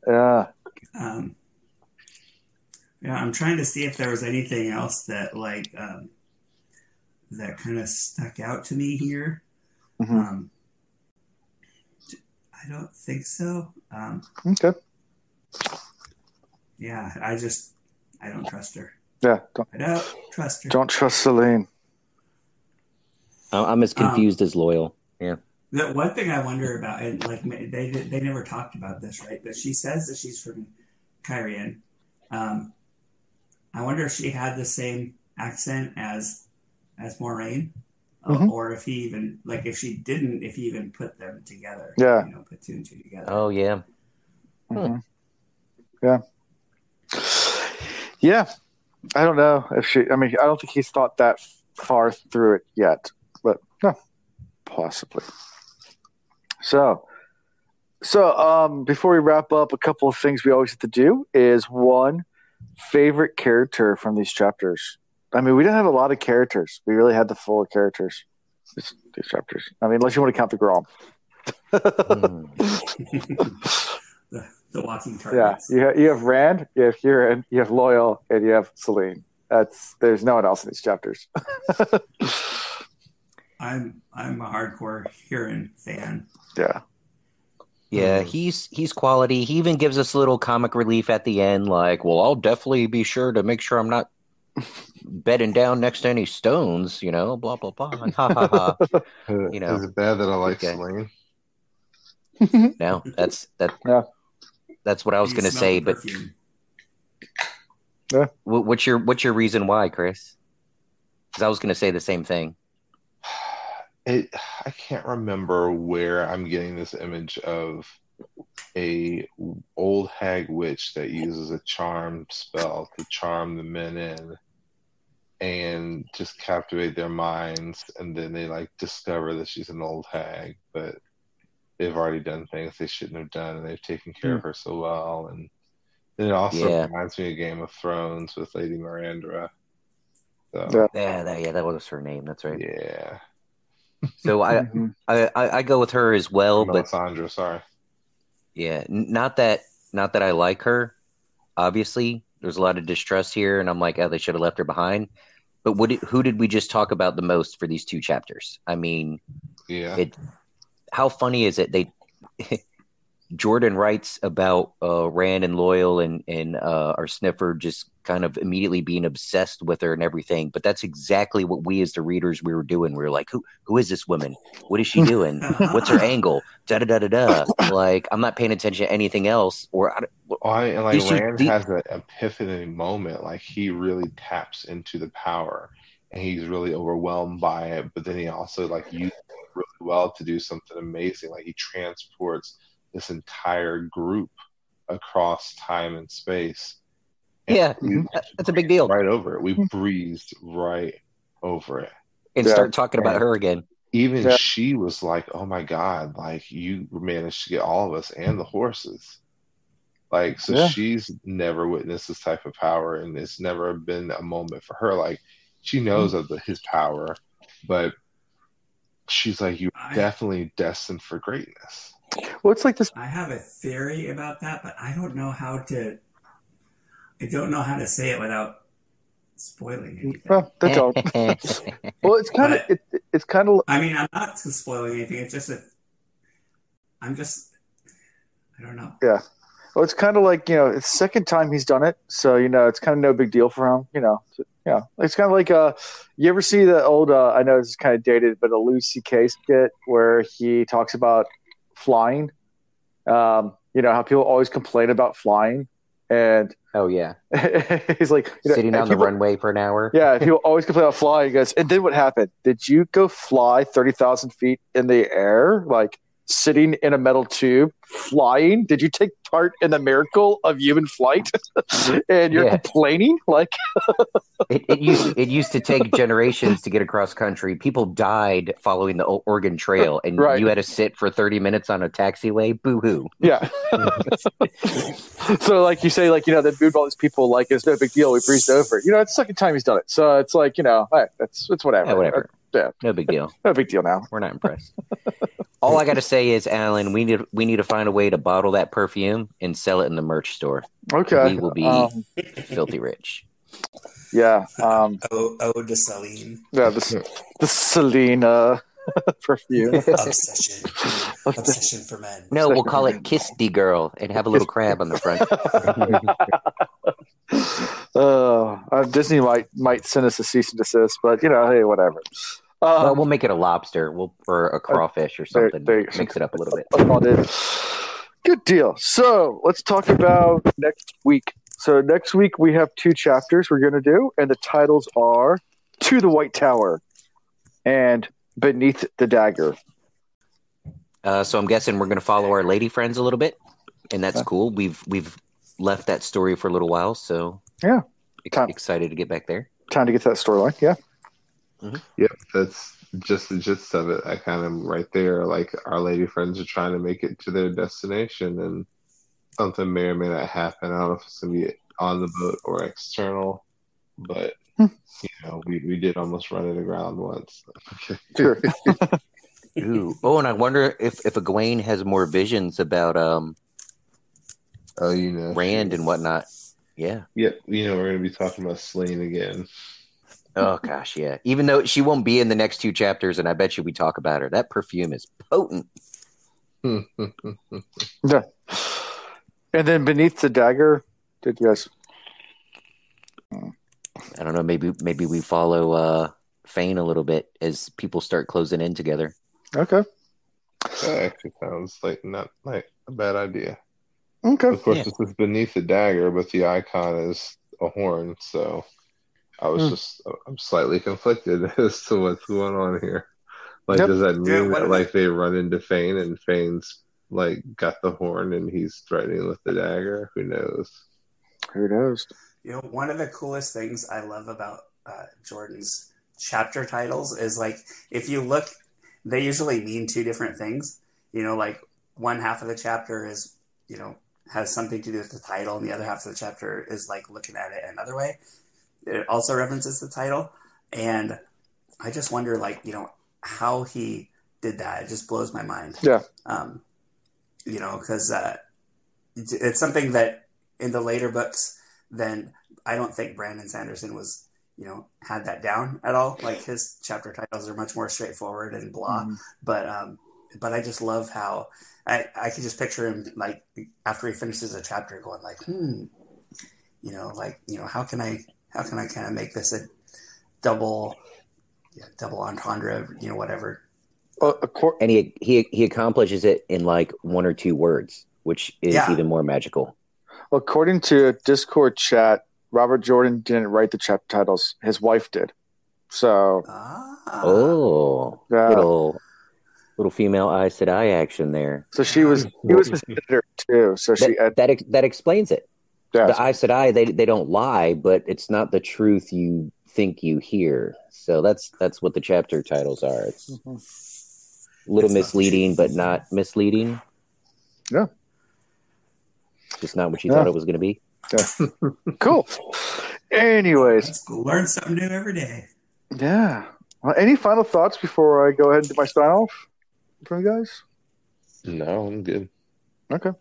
world. Yeah, I'm trying to see if there was anything else that that kind of stuck out to me here. Mm-hmm. I don't think so. Okay. Yeah, I don't trust her. Yeah, I don't trust her. Don't trust Selene. I'm as confused as loyal. Yeah. The one thing I wonder about, and they never talked about this, right? But she says that she's from Cairhien. I wonder if she had the same accent as Moraine, mm-hmm. or if he even if she didn't, if he even put them together. Yeah, put two and two together. Oh yeah, mm-hmm. yeah. I don't know if she. I mean, I don't think he's thought that far through it yet, but yeah, possibly. So, before we wrap up, a couple of things we always have to do is one, favorite character from these chapters. I mean, we didn't have a lot of characters. We really had the full characters. These chapters. I mean, unless you want to count the Grom. the walking targets. Yeah, you have Rand, you have Huron, you have Loyal, and you have Selene. There's no one else in these chapters. I'm a hardcore Huron fan. Yeah. Yeah, he's quality. He even gives us a little comic relief at the end, I'll definitely be sure to make sure I'm not bedding down next to any stones, blah, blah, blah. Ha, ha, ha. Is it bad that I like Selene? Okay. No, that's what I was going to say. But yeah. What's your reason why, Chris? Because I was going to say the same thing. I can't remember where I'm getting this image of a old hag witch that uses a charm spell to charm the men in and just captivate their minds, and then they discover that she's an old hag, but they've already done things they shouldn't have done, and they've taken care of her so well. And then it also reminds me of Game of Thrones with Lady Mirandra. So. Yeah, that was her name. That's right. Yeah. So I go with her as well, but Sandra, sorry. Yeah, not that I like her. Obviously, there's a lot of distrust here, and I'm like, oh, they should have left her behind. But who did we just talk about the most for these two chapters? I mean, yeah. How funny is it? Jordan writes about Rand and Loyal and our sniffer just kind of immediately being obsessed with her and everything. But that's exactly what we as the readers were doing. We were like, who is this woman? What is she doing? What's her angle? Da-da-da-da-da. I'm not paying attention to anything else. Rand has an epiphany moment. He really taps into the power. And he's really overwhelmed by it. But then he also, uses it really well to do something amazing. He transports this entire group across time and space. And that's a big deal. Right over it. We breezed right over it. And start talking about her again. Even she was like, oh my God, you managed to get all of us and the horses. She's never witnessed this type of power, and it's never been a moment for her. She knows of his power, but she's like, you're definitely destined for greatness. Well, it's like this. I have a theory about that, but I don't know how to say it without spoiling anything. Well, that's all. Well, it's kind of. I mean, I'm not spoiling anything. It's just I don't know. Yeah. Well, it's kind of it's the second time he's done it, so it's kind of no big deal for him. Yeah. It's kind of you ever see the old? I know this is kind of dated, but a Lucy K skit where he talks about flying, how people always complain about flying, and oh yeah, he's sitting on the runway for an hour. Yeah, people always complain about flying. He goes, and then what happened? Did you go fly 30,000 feet in the air? sitting in a metal tube, flying. Did you take part in the miracle of human flight? And you're complaining? Like it used to take generations to get across country. People died following the Oregon Trail, and you had to sit for 30 minutes on a taxiway. Boo-hoo. Yeah. So like you say, like, you know, they moved all these people, like, it's no big deal. We breezed over it. You know, it's the second time he's done it. So it's like, you know, all right, it's whatever. Yeah, whatever. Yeah. No big deal. No big deal now. We're not impressed. All I got to say is, Alan, we need to find a way to bottle that perfume and sell it in the merch store. Okay. We will be filthy rich. Yeah. The Selene. Yeah, the Selene perfume. Obsession. Obsession for men. No, we'll call it Kiss the Girl and have a little crab on the front. Disney might send us a cease and desist, but, you know, hey, whatever. Well, we'll make it a lobster, or a crawfish or something. Mix it up a little bit. Good deal. So let's talk about next week. So next week we have two chapters we're going to do, and the titles are To the White Tower and Beneath the Dagger. So I'm guessing we're going to follow our lady friends a little bit, and that's cool. We've left that story for a little while, so yeah, excited to get back there. Time to get to that storyline, yeah. Mm-hmm. Yep, that's just the gist of it. I kind of right there, like, our lady friends are trying to make it to their destination, and something may or may not happen. I don't know if it's going to be on the boat or external, but you know, we did almost run into the ground once. Sure. Ooh. Oh, and I wonder if Egwene has more visions about you know, Rand and whatnot. Yeah. Yep. You know, we're going to be talking about Selene again. Oh, gosh, yeah. Even though she won't be in the next two chapters, and I bet you we talk about her. That perfume is potent. Yeah. And then Beneath the Dagger, did you guys? I don't know. Maybe we follow Fane a little bit as people start closing in together. Okay. That actually sounds like not like a bad idea. Okay. Of course, this is Beneath the Dagger, but the icon is a horn, so I was I'm slightly conflicted as to what's going on here. Like, does that mean that, like, they run into Fane and Fane's, like, got the horn and he's threatening with the dagger? Who knows? Who knows? You know, one of the coolest things I love about Jordan's chapter titles is, like, if you look, they usually mean two different things. You know, like, one half of the chapter is, you know, has something to do with the title, and the other half of the chapter is, like, looking at it another way. It also references the title, and I just wonder, like, you know, how he did that. It just blows my mind. Yeah. You know, because it's something that in the later books, then I don't think Brandon Sanderson was, you know, had that down at all. Like, his chapter titles are much more straightforward and blah. Mm-hmm. But I just love how I could just picture him, like, after he finishes a chapter, going like, you know, like, you know, how can I kind of make this a double entendre, you know, whatever. And he accomplishes it in, like, one or two words, which is even more magical. According to a Discord chat, Robert Jordan didn't write the chapter titles. His wife did. So. Little female Aes Sedai action there. So she was, he was his editor too. So that explains it. Yeah, the Aes Sedai, they don't lie, but it's not the truth you think you hear. So that's what the chapter titles are. It's a little misleading, but not misleading. Yeah. Just not what you thought it was going to be. Yeah. Cool. Anyways. Learn something new every day. Yeah. Well, any final thoughts before I go ahead and do my sign off for you guys? No, I'm good. Okay.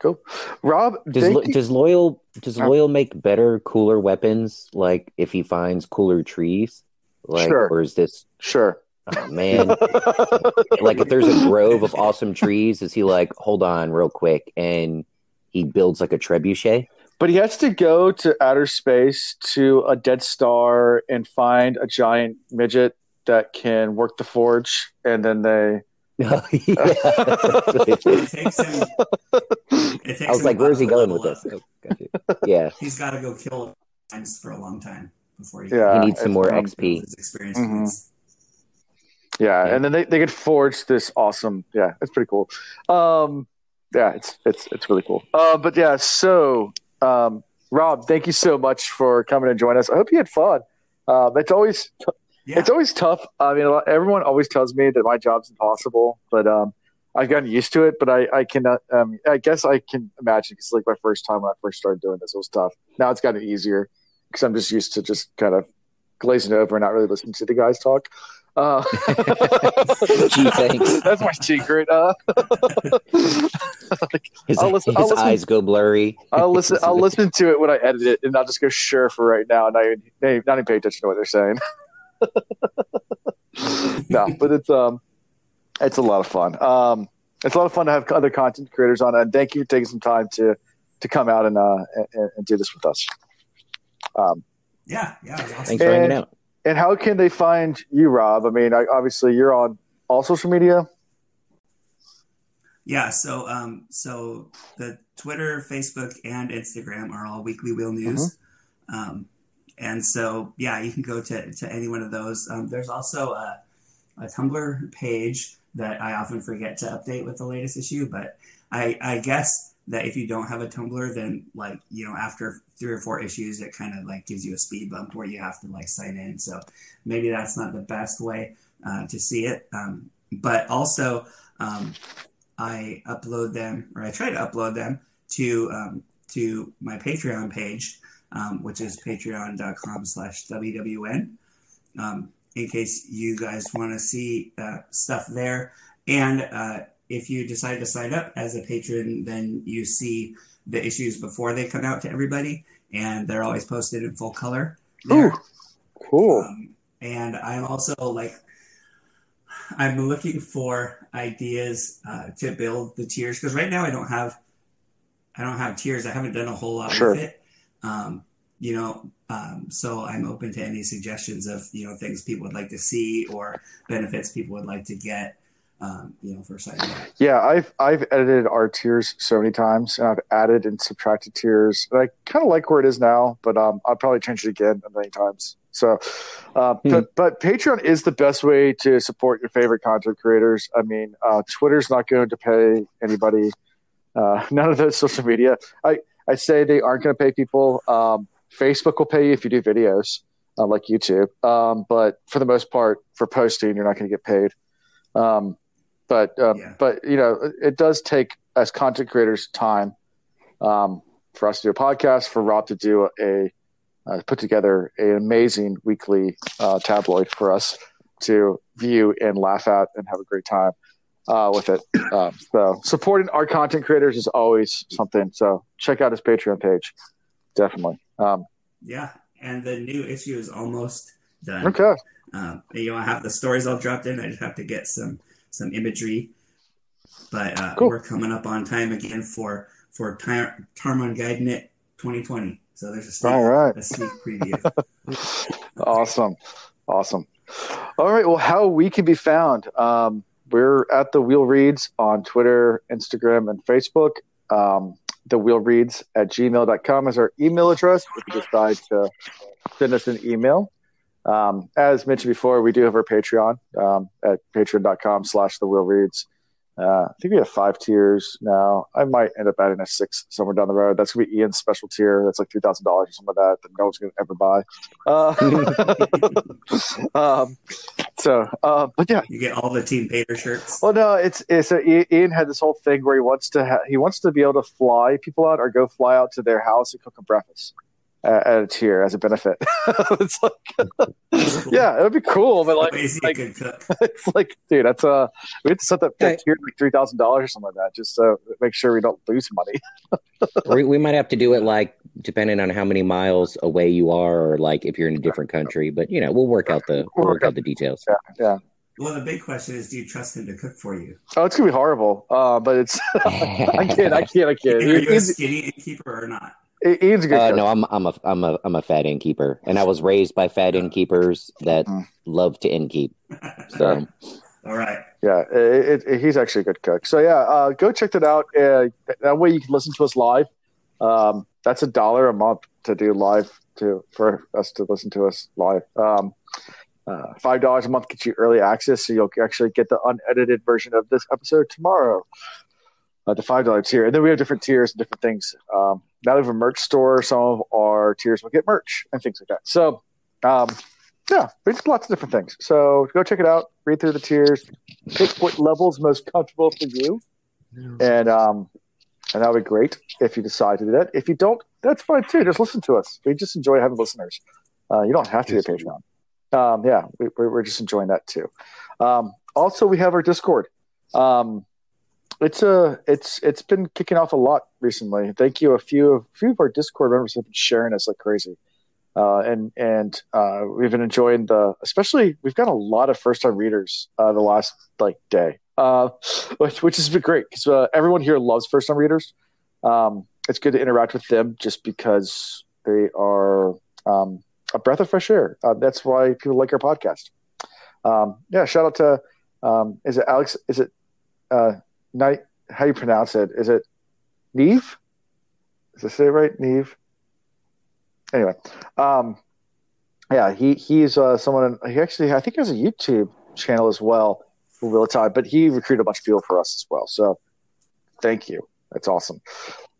Cool. Rob, does Loyal make better, cooler weapons? Like, if he finds cooler trees, like, or is this Oh, man, like, if there's a grove of awesome trees, is he like, hold on, real quick, and he builds like a trebuchet? But he has to go to outer space to a dead star and find a giant midget that can work the forge, and then they. Oh, yeah. I was like, where's he going with this? Oh, gotcha. Yeah. He's got to go kill times for a long time before he needs some more XP. His experience Yeah, yeah. And then they could forge this awesome. Yeah, it's pretty cool. Yeah, it's really cool. But yeah, so Rob, thank you so much for coming and joining us. I hope you had fun. It's always tough. I mean, everyone always tells me that my job's impossible, but I've gotten used to it. But I cannot. I guess I can imagine because like my first time when I first started doing this, it was tough. Now it's gotten easier because I'm just used to just kind of glazing over and not really listening to the guys talk. Gee, thanks. That's my secret. His eyes go blurry. I'll listen to it when I edit it, and I'll just go sure for right now, and I not even pay attention to what they're saying. No, but it's a lot of fun. It's a lot of fun to have other content creators on, and thank you for taking some time to come out and do this with us. Thanks for hanging out. And how can they find you, Rob? I mean, obviously you're on all social media. Yeah. So the Twitter, Facebook, and Instagram are all Weekly Wheel News. Mm-hmm. And so, yeah, you can go to any one of those. There's also a Tumblr page that I often forget to update with the latest issue, but I guess that if you don't have a Tumblr, then like, you know, after 3 or 4 issues, it kind of like gives you a speed bump where you have to like sign in. So maybe that's not the best way to see it. But also I upload them, or I try to upload them to my Patreon page, which is patreon.com/WWN, in case you guys want to see stuff there. And if you decide to sign up as a patron, then you see the issues before they come out to everybody, and they're always posted in full color. Ooh, cool. And I'm also like, I'm looking for ideas to build the tiers, because right now I don't have tiers. I haven't done a whole lot with it. So I'm open to any suggestions of, you know, things people would like to see or benefits people would like to get. For a second. Yeah, I've edited our tiers so many times, and I've added and subtracted tiers, and I kind of like where it is now, but I'll probably change it again many times. So, but Patreon is the best way to support your favorite content creators. I mean, Twitter's not going to pay anybody. None of those social media. I say they aren't going to pay people. Facebook will pay you if you do videos, like YouTube. But for the most part, for posting, you're not going to get paid. But you know, it does take as content creators time for us to do a podcast, for Rob to do put together an amazing weekly tabloid for us to view and laugh at and have a great time with it. So supporting our content creators is always something. So check out his Patreon page, definitely. And the new issue is almost done. Okay. I have the stories all dropped in. I just have to get some imagery, but cool. We're coming up on time again for Tarmon Guiding It 2020. So there's a sneak preview. Awesome. All right. Well, how we can be found. We're at The Wheel Reads on Twitter, Instagram, and Facebook. The Wheel Reads @gmail.com is our email address if you decide to send us an email. As mentioned before, we do have our Patreon at patreon.com/thewheelreads. I think we have 5 tiers now. I might end up adding a 6th somewhere down the road. That's going to be Ian's special tier. That's like $2,000 or something like that no one's going to ever buy. But yeah. You get all the Team Pater shirts. Well, no, it's Ian had this whole thing where he wants to be able to fly people out or go fly out to their house and cook them breakfast. At a tier as a benefit. It's like, yeah, it would be cool, but like, it's like, dude, that's we have to set that tier like $3,000 or something like that, just so make sure we don't lose money. we might have to do it like depending on how many miles away you are, or like if you're in a different country. But you know, we'll work out the details. Yeah. Well, the big question is, do you trust him to cook for you? Oh, it's gonna be horrible. But it's I can't. Are you a skinny innkeeper or not? Ian's a good cook. No, I'm a fat innkeeper, and I was raised by fat innkeepers that love to innkeep. So, all right, yeah, he's actually a good cook. So yeah, go check that out. That way you can listen to us live. That's $1 a month to do live for us to listen to us live. $5 a month gets you early access, so you'll actually get the unedited version of this episode tomorrow. The $5 tier. And then we have different tiers and different things. Now we have a merch store. Some of our tiers will get merch and things like that. So, yeah, there's lots of different things. So go check it out. Read through the tiers. Pick what level's most comfortable for you. And that would be great if you decide to do that. If you don't, that's fine too. Just listen to us. We just enjoy having listeners. You don't have to be a Patreon. Yeah, we're just enjoying that too. Also, we have our Discord. It's been kicking off a lot recently. Thank you. A few of our Discord members have been sharing us like crazy. And we've been enjoying especially we've got a lot of first-time readers the last day, which has been great because everyone here loves first-time readers. It's good to interact with them just because they are a breath of fresh air. That's why people like our podcast. Yeah, shout out to is it Alex? Is it Night? How you pronounce it? Is it Neve? Does it say right? Neve. Anyway, yeah, he's someone. He actually, I think, he has a YouTube channel as well for Wheel of Time, but he recruited a bunch of people for us as well. So, thank you. That's awesome.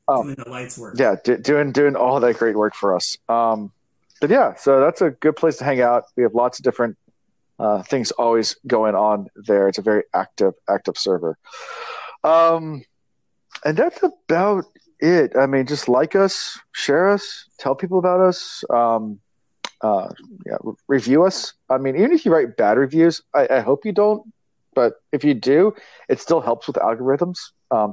Doing the lights work. Yeah, doing all that great work for us. But yeah, so that's a good place to hang out. We have lots of different things always going on there. It's a very active server. And that's about it. I mean, just like us, share us, tell people about us, yeah, review us. I mean, even if you write bad reviews, I hope you don't, but if you do, it still helps with algorithms,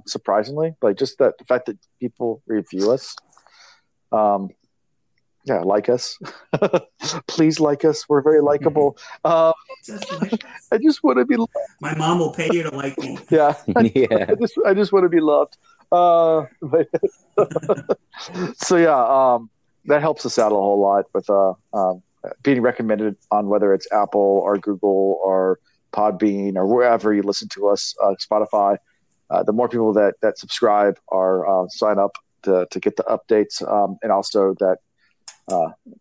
surprisingly. Like just the fact that people review us. Yeah, like us. Please like us. We're very likable. Just like us. I just want to be loved. My mom will pay you to like me. Yeah. Yeah. I just want to be loved. So yeah, that helps us out a whole lot with being recommended on whether it's Apple or Google or Podbean or wherever you listen to us, Spotify. The more people that subscribe or sign up to get the updates, and also that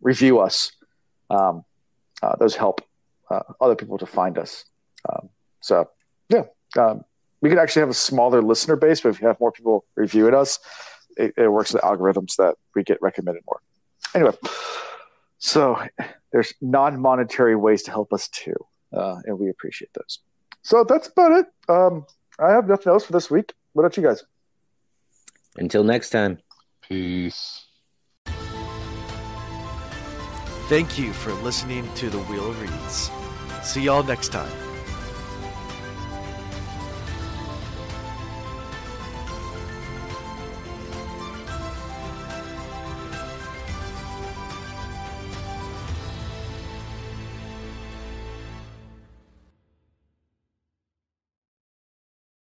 review us, those help other people to find us. So yeah, we could actually have a smaller listener base, but if you have more people reviewing us, it works with the algorithms that we get recommended more. Anyway, so there's non-monetary ways to help us too, and we appreciate those. So that's about it. I have nothing else for this week. What about you guys? Until next time. Peace. Thank you for listening to The Wheel Reads. See y'all next time.